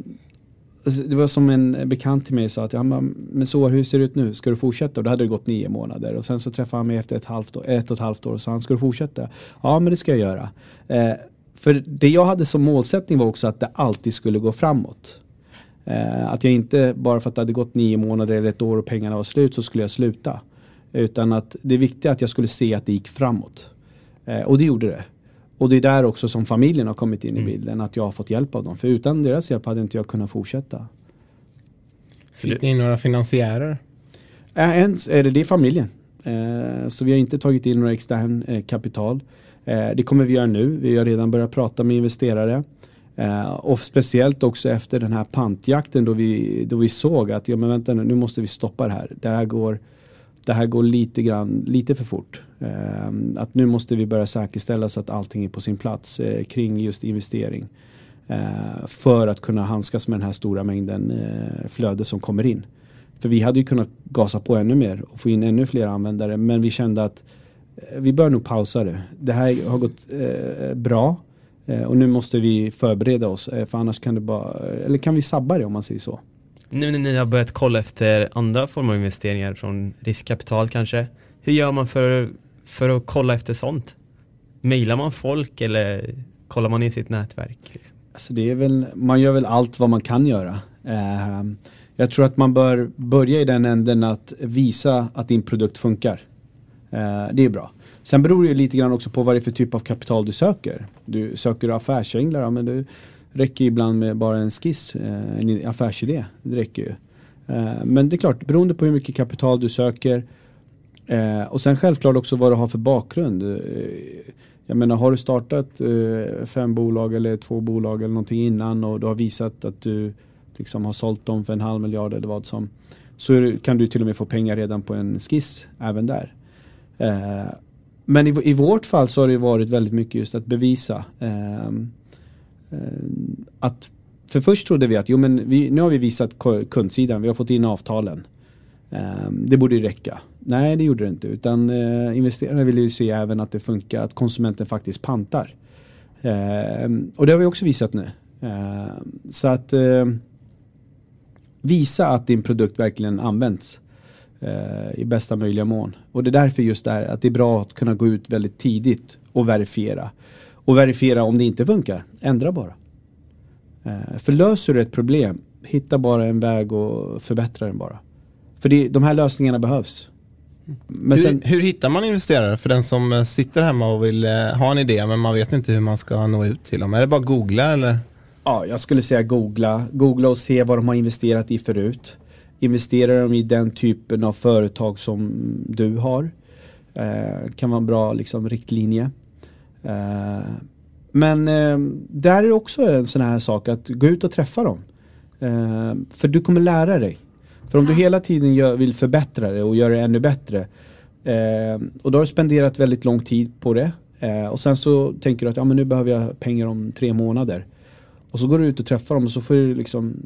var som en bekant till mig sa att men så hur ser det ut nu? Ska du fortsätta? Och då hade det gått 9 månader. Och sen så träffade han mig efter ett och ett halvt år och sa han, ska du fortsätta? Ja, men det ska jag göra. För det jag hade som målsättning var också att det alltid skulle gå framåt. Att jag inte bara för att det hade gått 9 månader eller ett år och pengarna var slut så skulle jag sluta. Utan att det viktiga är att jag skulle se att det gick framåt. Och det gjorde det. Och det är där också som familjen har kommit in i bilden. Att jag har fått hjälp av dem. För utan deras hjälp hade inte jag kunnat fortsätta. Fick ni några finansiärer? Det är familjen. Så vi har inte tagit in några extern kapital. Det kommer vi göra nu. Vi har redan börjat prata med investerare. Och speciellt också efter den här pantjakten då vi såg att nu måste vi stoppa det här. Det här går lite för fort. Att nu måste vi börja säkerställa så att allting är på sin plats kring just investering. För att kunna handskas med den här stora mängden flöde som kommer in. För vi hade ju kunnat gasa på ännu mer och få in ännu fler användare. Men vi kände att vi bör nog pausa det. Det här har gått bra. Och nu måste vi förbereda oss. För annars kan vi sabba det om man säger så. Nu när ni har börjat kolla efter andra former av investeringar från riskkapital kanske, hur gör man för att kolla efter sånt? Mailar man folk eller kollar man i sitt nätverk? Liksom? Alltså man gör väl allt vad man kan göra. Jag tror att man bör börja i den änden att visa att din produkt funkar. Det är bra. Sen beror det ju lite grann också på vad det är för typ av kapital du söker. Du söker affärsänglar, men du räcker ibland med bara en skiss, en affärsidé. Det räcker ju. Men det är klart, beroende på hur mycket kapital du söker och sen självklart också vad du har för bakgrund. Jag menar, har du startat 5 bolag eller 2 bolag eller någonting innan och du har visat att du liksom har sålt dem för 500 miljoner eller vad som, så kan du till och med få pengar redan på en skiss även där. Men i vårt fall så har det varit väldigt mycket just att bevisa att, för först trodde vi att nu har vi visat kundsidan, vi har fått in avtalen. Det borde ju räcka. Nej, det gjorde det inte, utan investerarna vill ju se även att det funkar, att konsumenten faktiskt pantar. Och det har vi också visat nu. Så att visa att din produkt verkligen används i bästa möjliga mån. Och det är därför just det här, att det är bra att kunna gå ut väldigt tidigt och verifiera. Och verifiera om det inte funkar. Ändra bara. För löser du ett problem, hitta bara en väg och förbättra den bara. För de här lösningarna behövs. Men hur hittar man investerare? För den som sitter hemma och vill ha en idé, men man vet inte hur man ska nå ut till dem. Är det bara googla eller? Ja, jag skulle säga googla. Googla och se vad de har investerat i förut. Investerar de i den typen av företag som du har? Kan vara en bra liksom, riktlinje. Men där är också en sån här sak att gå ut och träffa dem. För du kommer lära dig. För om du hela tiden vill förbättra det och göra det ännu bättre. Och då har du spenderat väldigt lång tid på det. Och sen så tänker du att men nu behöver jag pengar om 3 månader. Och så går du ut och träffar dem och så får du liksom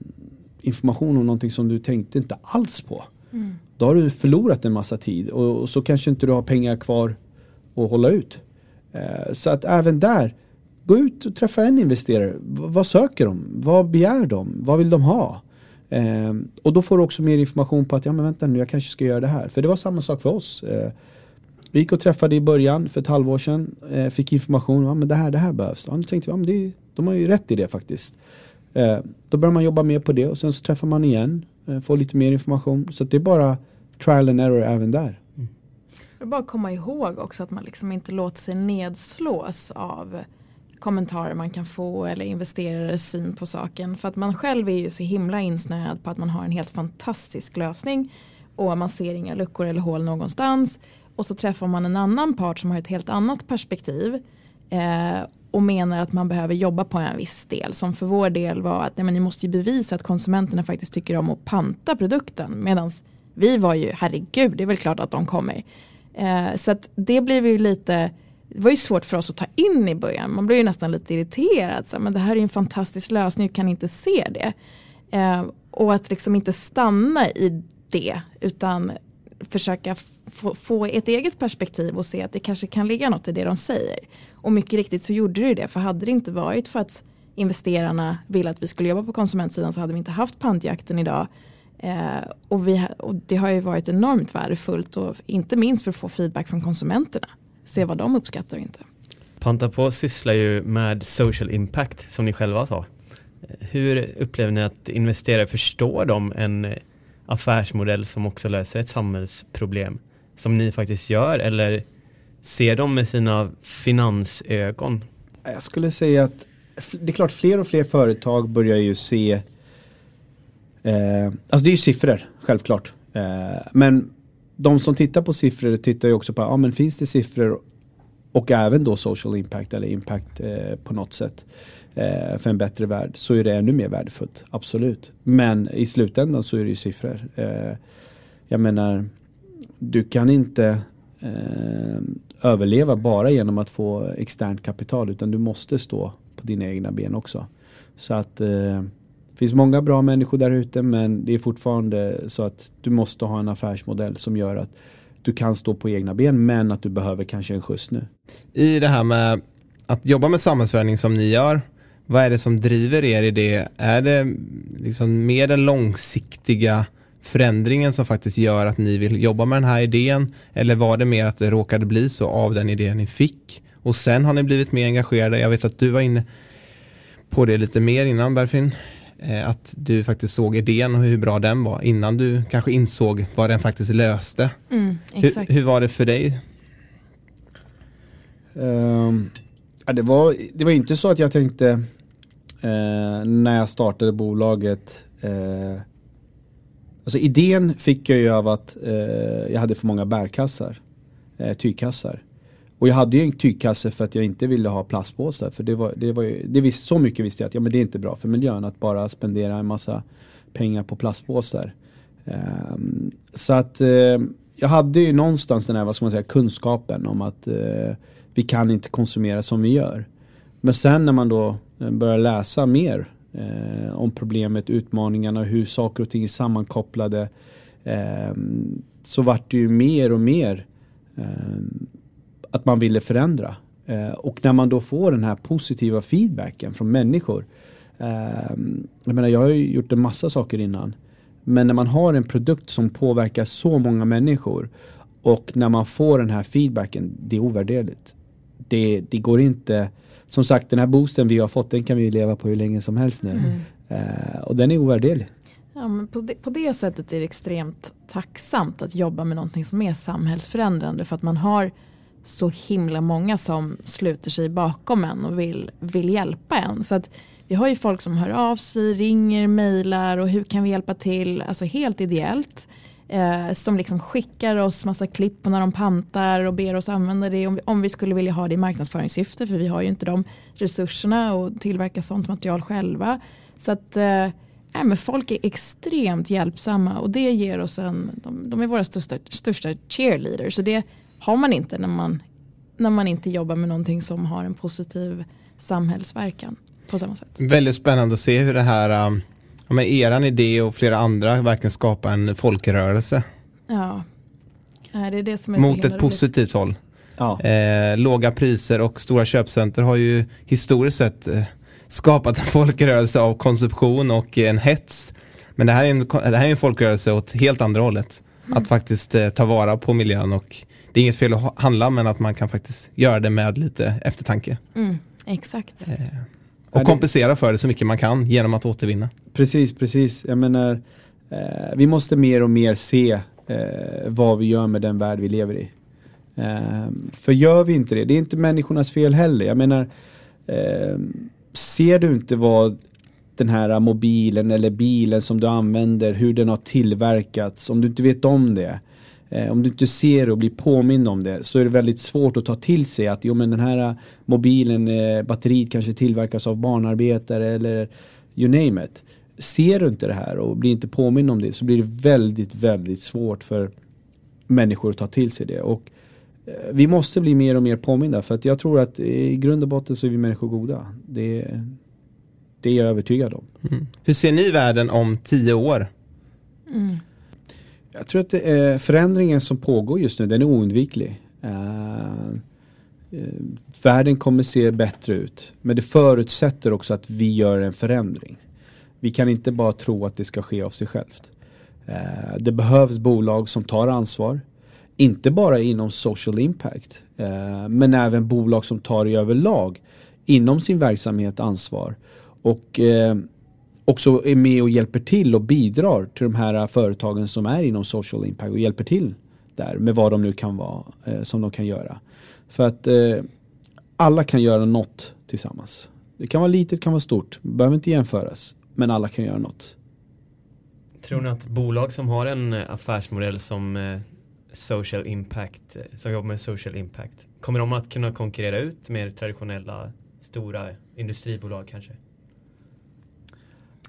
information om någonting som du tänkte inte alls på. Mm. Då har du förlorat en massa tid. Och så kanske inte du har pengar kvar att hålla ut. Så att även där, gå ut och träffa en investerare. Vad söker de? Vad begär de? Vad vill de ha? Och då får du också mer information på att men vänta nu, jag kanske ska göra det här. För det var samma sak för oss. Vi gick och träffade i början för ett halvår sedan. Fick information. Men det här behövs. Ja, då tänkte vi, de har ju rätt i det faktiskt. Då börjar man jobba mer på det. Och sen så träffar man igen. Får lite mer information. Så det är bara trial and error även där. Mm. Det är bara att komma ihåg också att man liksom inte låter sig nedslås av kommentarer man kan få eller investerares syn på saken. För att man själv är ju så himla insnöad på att man har en helt fantastisk lösning och man ser inga luckor eller hål någonstans. Och så träffar man en annan part som har ett helt annat perspektiv och menar att man behöver jobba på en viss del. Som för vår del var att ni måste ju bevisa att konsumenterna faktiskt tycker om att panta produkten. Medan vi var ju, herregud, det är väl klart att de kommer. Så att det blev ju lite... Det var ju svårt för oss att ta in i början. Man blev ju nästan lite irriterad. Så, men det här är ju en fantastisk lösning. Jag kan inte se det. Och att liksom inte stanna i det. Utan försöka få ett eget perspektiv. Och se att det kanske kan ligga något i det de säger. Och mycket riktigt så gjorde du det. För hade det inte varit för att investerarna ville att vi skulle jobba på konsumentsidan. Så hade vi inte haft pantjakten idag. Och det har ju varit enormt värdefullt. Och inte minst för att få feedback från konsumenterna. Se vad de uppskattar inte. Panta på sysslar ju med social impact som ni själva sa. Hur upplever ni att investerare förstår de en affärsmodell som också löser ett samhällsproblem som ni faktiskt gör, eller ser de med sina finansögon? Jag skulle säga att det är klart fler och fler företag börjar ju se alltså det är ju siffror självklart. Men de som tittar på siffror tittar ju också på men finns det siffror och även då social impact eller impact på något sätt för en bättre värld, så är det ännu mer värdefullt, absolut. Men i slutändan så är det ju siffror. Jag menar, du kan inte överleva bara genom att få externt kapital, utan du måste stå på dina egna ben också. Så att det finns många bra människor där ute, men det är fortfarande så att du måste ha en affärsmodell som gör att du kan stå på egna ben, men att du behöver kanske en skjuts nu. I det här med att jobba med samhällsförändring som ni gör, vad är det som driver er i det? Är det liksom mer den långsiktiga förändringen som faktiskt gör att ni vill jobba med den här idén? Eller var det mer att det råkade bli så av den idén ni fick? Och sen har ni blivit mer engagerade. Jag vet att du var inne på det lite mer innan, Berfin. Att du faktiskt såg idén och hur bra den var innan du kanske insåg vad den faktiskt löste. Mm, exakt. Hur var det för dig? Det var inte så att jag tänkte när jag startade bolaget. Alltså idén fick jag ju av att jag hade för många bärkassar, tygkassar. Och jag hade ju en tygkasse för att jag inte ville ha plastpåsar. För så mycket visste jag att men det är inte bra för miljön att bara spendera en massa pengar på plastpåsar. Så att jag hade ju någonstans den här, vad ska man säga, kunskapen om att vi kan inte konsumera som vi gör. Men sen när man då börjar läsa mer om problemet, utmaningarna, hur saker och ting är sammankopplade, så vart det ju mer och mer att man ville förändra. Och när man då får den här positiva feedbacken från människor, jag menar, jag har ju gjort en massa saker innan, men när man har en produkt som påverkar så många människor och när man får den här feedbacken, det är ovärderligt. Det går inte, som sagt, den här boosten vi har fått, den kan vi ju leva på hur länge som helst nu. Och den är ovärderlig. Ja, men på det sättet är det extremt tacksamt att jobba med någonting som är samhällsförändrande, för att man har så himla många som sluter sig bakom en och vill hjälpa en. Så att vi har ju folk som hör av sig, ringer, mejlar och hur kan vi hjälpa till, alltså helt ideellt, som liksom skickar oss massa klipp på när de pantar och ber oss använda det om vi skulle vilja ha det i marknadsföringssyfte, för vi har ju inte de resurserna och tillverka sånt material själva. Så att men folk är extremt hjälpsamma och det ger oss de är våra största cheerleaders, så det har man inte när man inte jobbar med någonting som har en positiv samhällsverkan på samma sätt. Väldigt spännande att se hur det här med eran idé och flera andra verkligen skapar en folkrörelse. Ja. Det är det som är mot ett positivt håll. Ja. Låga priser och stora köpcenter har ju historiskt sett skapat en folkrörelse av konsumtion och en hets. Men det här är en folkrörelse åt helt andra hållet. Mm. Att faktiskt ta vara på miljön, och det är inget fel att handla, men att man kan faktiskt göra det med lite eftertanke. Mm, exakt. Och kompensera för det så mycket man kan genom att återvinna. Precis. Jag menar, vi måste mer och mer se vad vi gör med den värld vi lever i. För gör vi inte det, det är inte människornas fel heller. Jag menar, ser du inte vad den här mobilen eller bilen som du använder, hur den har tillverkats, om du inte vet om det, om du inte ser och blir påmind om det, så är det väldigt svårt att ta till sig att jo, men den här mobilen, batteriet kanske tillverkas av barnarbetare eller you name it. Ser du inte det här och blir inte påmind om det, så blir det väldigt, väldigt svårt för människor att ta till sig det. Och vi måste bli mer och mer påminda, för att jag tror att i grund och botten så är vi människor goda. Det är jag övertygad om. Mm. Hur ser ni världen om 10 år? Mm. Jag tror att förändringen som pågår just nu, den är oundviklig. Världen kommer se bättre ut. Men det förutsätter också att vi gör en förändring. Vi kan inte bara tro att det ska ske av sig självt. Det behövs bolag som tar ansvar. Inte bara inom social impact. Men även bolag som tar i överlag inom sin verksamhet ansvar. Och också är med och hjälper till och bidrar till de här företagen som är inom social impact och hjälper till där med vad de nu kan vara, som de kan göra. För att alla kan göra något tillsammans. Det kan vara litet, kan vara stort. Det behöver inte jämföras, men alla kan göra något. Tror ni att bolag som har en affärsmodell som social impact, som jobbar med social impact, kommer de att kunna konkurrera ut mer traditionella stora industribolag kanske?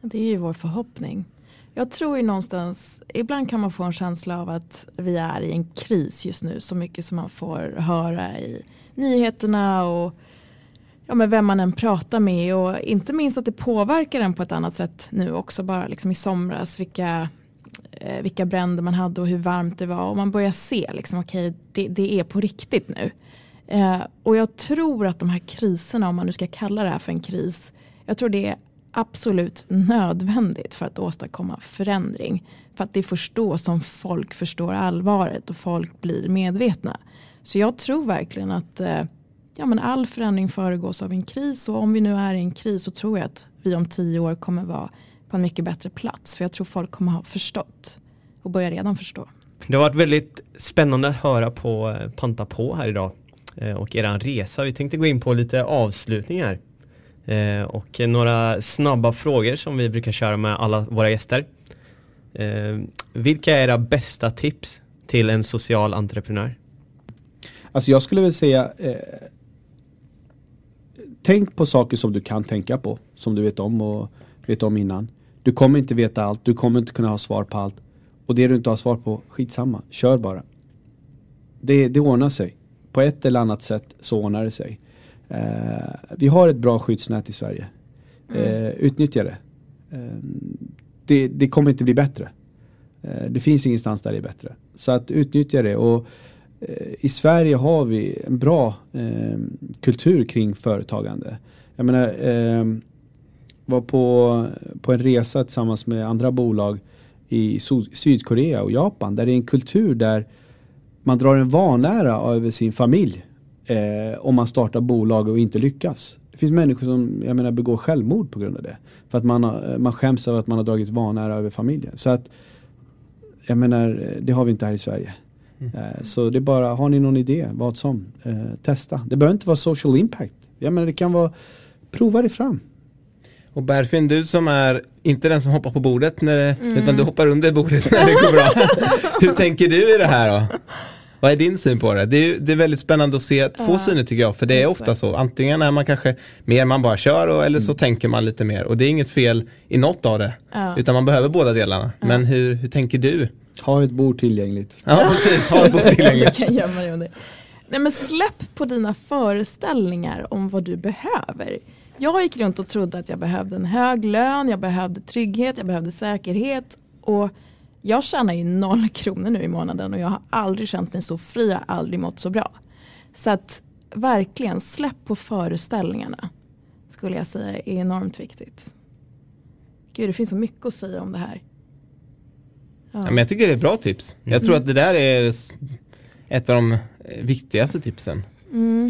Det är ju vår förhoppning. Jag tror ju någonstans, ibland kan man få en känsla av att vi är i en kris just nu. Så mycket som man får höra i nyheterna och men vem man än pratar med. Och inte minst att det påverkar en på ett annat sätt nu också. Bara liksom i somras, vilka bränder man hade och hur varmt det var. Och man börjar se, liksom, det är på riktigt nu. Och jag tror att de här kriserna, om man nu ska kalla det här för en kris, jag tror det är absolut nödvändigt för att åstadkomma förändring. För att det är först då som folk förstår allvaret och folk blir medvetna. Så jag tror verkligen att all förändring föregås av en kris. Och om vi nu är i en kris, så tror jag att vi om 10 år kommer vara på en mycket bättre plats. För jag tror folk kommer ha förstått och börjar redan förstå. Det har varit väldigt spännande att höra på Panta på här idag och er resa. Vi tänkte gå in på lite avslutningar. Och några snabba frågor som vi brukar köra med alla våra gäster. Vilka är era bästa tips till en social entreprenör? Alltså jag skulle väl säga, tänk på saker som du kan tänka på, som du vet om och vet om innan. Du kommer inte veta allt, du kommer inte kunna ha svar på allt. Och det du inte har svar på, skitsamma, kör bara. Det ordnar sig. På ett eller annat sätt så ordnar det sig. Vi har ett bra skyddsnät i Sverige. Utnyttja det. Det kommer inte bli bättre. Det finns ingenstans där det är bättre. Så att utnyttja det. Och i Sverige har vi en bra kultur kring företagande. Jag menar, var på en resa tillsammans med andra bolag i Sydkorea och Japan. Där det är en kultur där man drar en vanära över sin familj om man startar bolag och inte lyckas. Det finns människor som begår självmord på grund av det. För att man skäms över att man har dragit vanära över familjen. Så att det har vi inte här i Sverige. Så det är bara, har ni någon idé, vad som, testa. Det behöver inte vara social impact. Det kan vara, prova det fram. Och Berfin, du som är inte den som hoppar på bordet utan du hoppar under bordet när det går bra. Hur tänker du i det här då? Vad är din syn på det? Det är väldigt spännande att se två syner tycker jag. För det är ofta så. Antingen är man kanske mer man bara kör eller så tänker man lite mer. Och det är inget fel i något av det. Utan man behöver båda delarna. Men hur tänker du? Ha ett bord tillgängligt. Ja, precis. Ha ett bord tillgängligt. Jag kan gömma dig om det. Nej, men släpp på dina föreställningar om vad du behöver. Jag gick runt och trodde att jag behövde en hög lön. Jag behövde trygghet. Jag behövde säkerhet. Och jag tjänar ju 0 kronor nu i månaden och jag har aldrig känt mig så fri, jag har aldrig mått så bra. Så att verkligen släpp på föreställningarna skulle jag säga är enormt viktigt. Gud, det finns så mycket att säga om det här. Ja. Ja, men jag tycker det är bra tips. Jag tror att det där är ett av de viktigaste tipsen.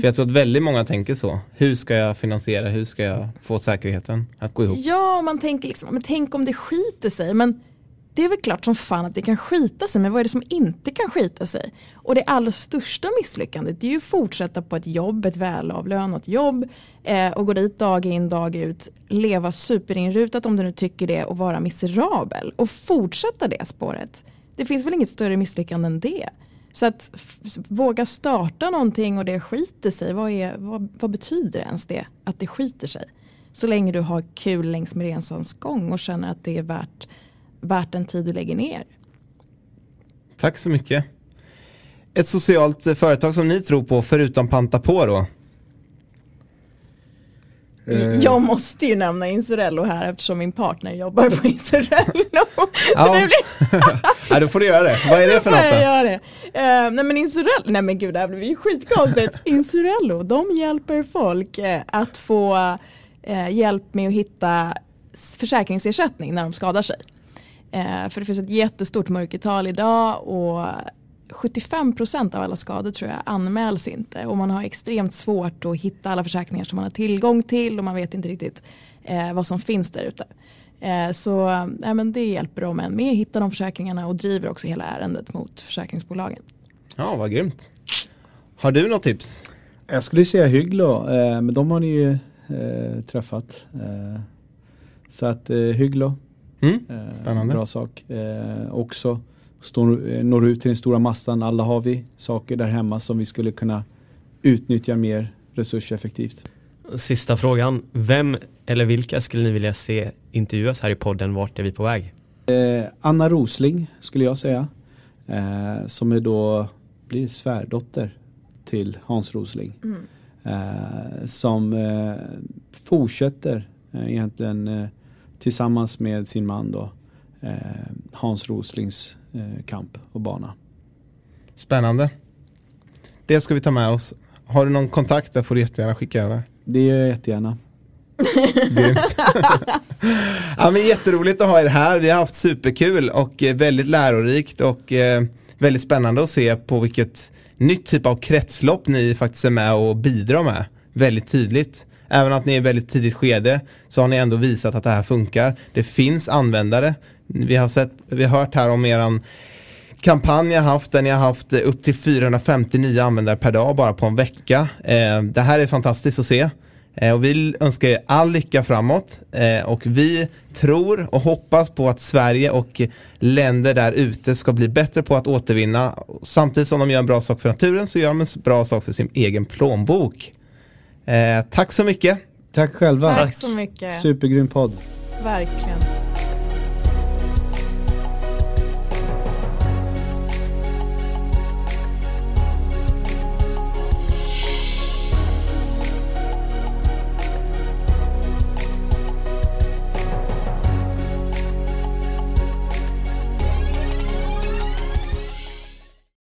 För jag tror att väldigt många tänker så. Hur ska jag finansiera? Hur ska jag få säkerheten att gå ihop? Ja, man tänker men tänk om det skiter sig, men det är väl klart som fan att det kan skita sig. Men vad är det som inte kan skita sig? Och det allra största misslyckandet är ju att fortsätta på ett jobb, ett välavlönat jobb. Och gå dit dag in, dag ut. Leva superinrutat om du nu tycker det. Och vara miserabel. Och fortsätta det spåret. Det finns väl inget större misslyckande än det. Så att våga starta någonting och det skiter sig. Vad betyder ens det? Att det skiter sig. Så länge du har kul längs med resans gång. Och känner att det är värt den tid du lägger ner. Tack så mycket. Ett socialt företag som ni tror på förutom Panta på då? Jag måste ju nämna Insurello här eftersom min partner jobbar på Insurello. Så det blir... Ja, då får du göra det. Vad är det för något då? Nej men Insurello, nej men gud, det här blev ju skitkonstigt. Insurello, de hjälper folk att få hjälp med att hitta försäkringsersättning när de skadar sig. För det finns ett jättestort mörkertal idag och 75% av alla skador tror jag anmäls inte. Och man har extremt svårt att hitta alla försäkringar som man har tillgång till och man vet inte riktigt vad som finns där ute. Men det hjälper dem än med att hitta de försäkringarna och driver också hela ärendet mot försäkringsbolagen. Ja, vad grymt. Har du något tips? Jag skulle säga Hygglo, men de har ni ju träffat. Så att Hygglo. Spännande. Bra sak. Också når ut till den stora massan. Alla har vi saker där hemma som vi skulle kunna utnyttja mer resurseffektivt. Sista frågan. Vem eller vilka skulle ni vilja se intervjuas här i podden? Vart är vi på väg? Anna Rosling skulle jag säga. Som blir svärdotter till Hans Rosling. Som fortsätter egentligen... tillsammans med sin man då, Hans Roslings kamp och bana. Spännande. Det ska vi ta med oss. Har du någon kontakt där får du jättegärna skicka över. Det gör jag jättegärna. Ja, men jätteroligt att ha er här. Vi har haft superkul och väldigt lärorikt och väldigt spännande att se på vilket nytt typ av kretslopp ni faktiskt är med och bidrar med. Väldigt tydligt. Även att ni är i väldigt tidigt skede så har ni ändå visat att det här funkar. Det finns användare. Vi har hört här om er kampanj ni har haft där ni har haft upp till 450 nya användare per dag bara på en vecka. Det här är fantastiskt att se. Och vi önskar er all lycka framåt. Och vi tror och hoppas på att Sverige och länder där ute ska bli bättre på att återvinna. Samtidigt som de gör en bra sak för naturen så gör de en bra sak för sin egen plånbok. Tack så mycket. Tack själva. Tack så mycket. Supergrym podd. Verkligen.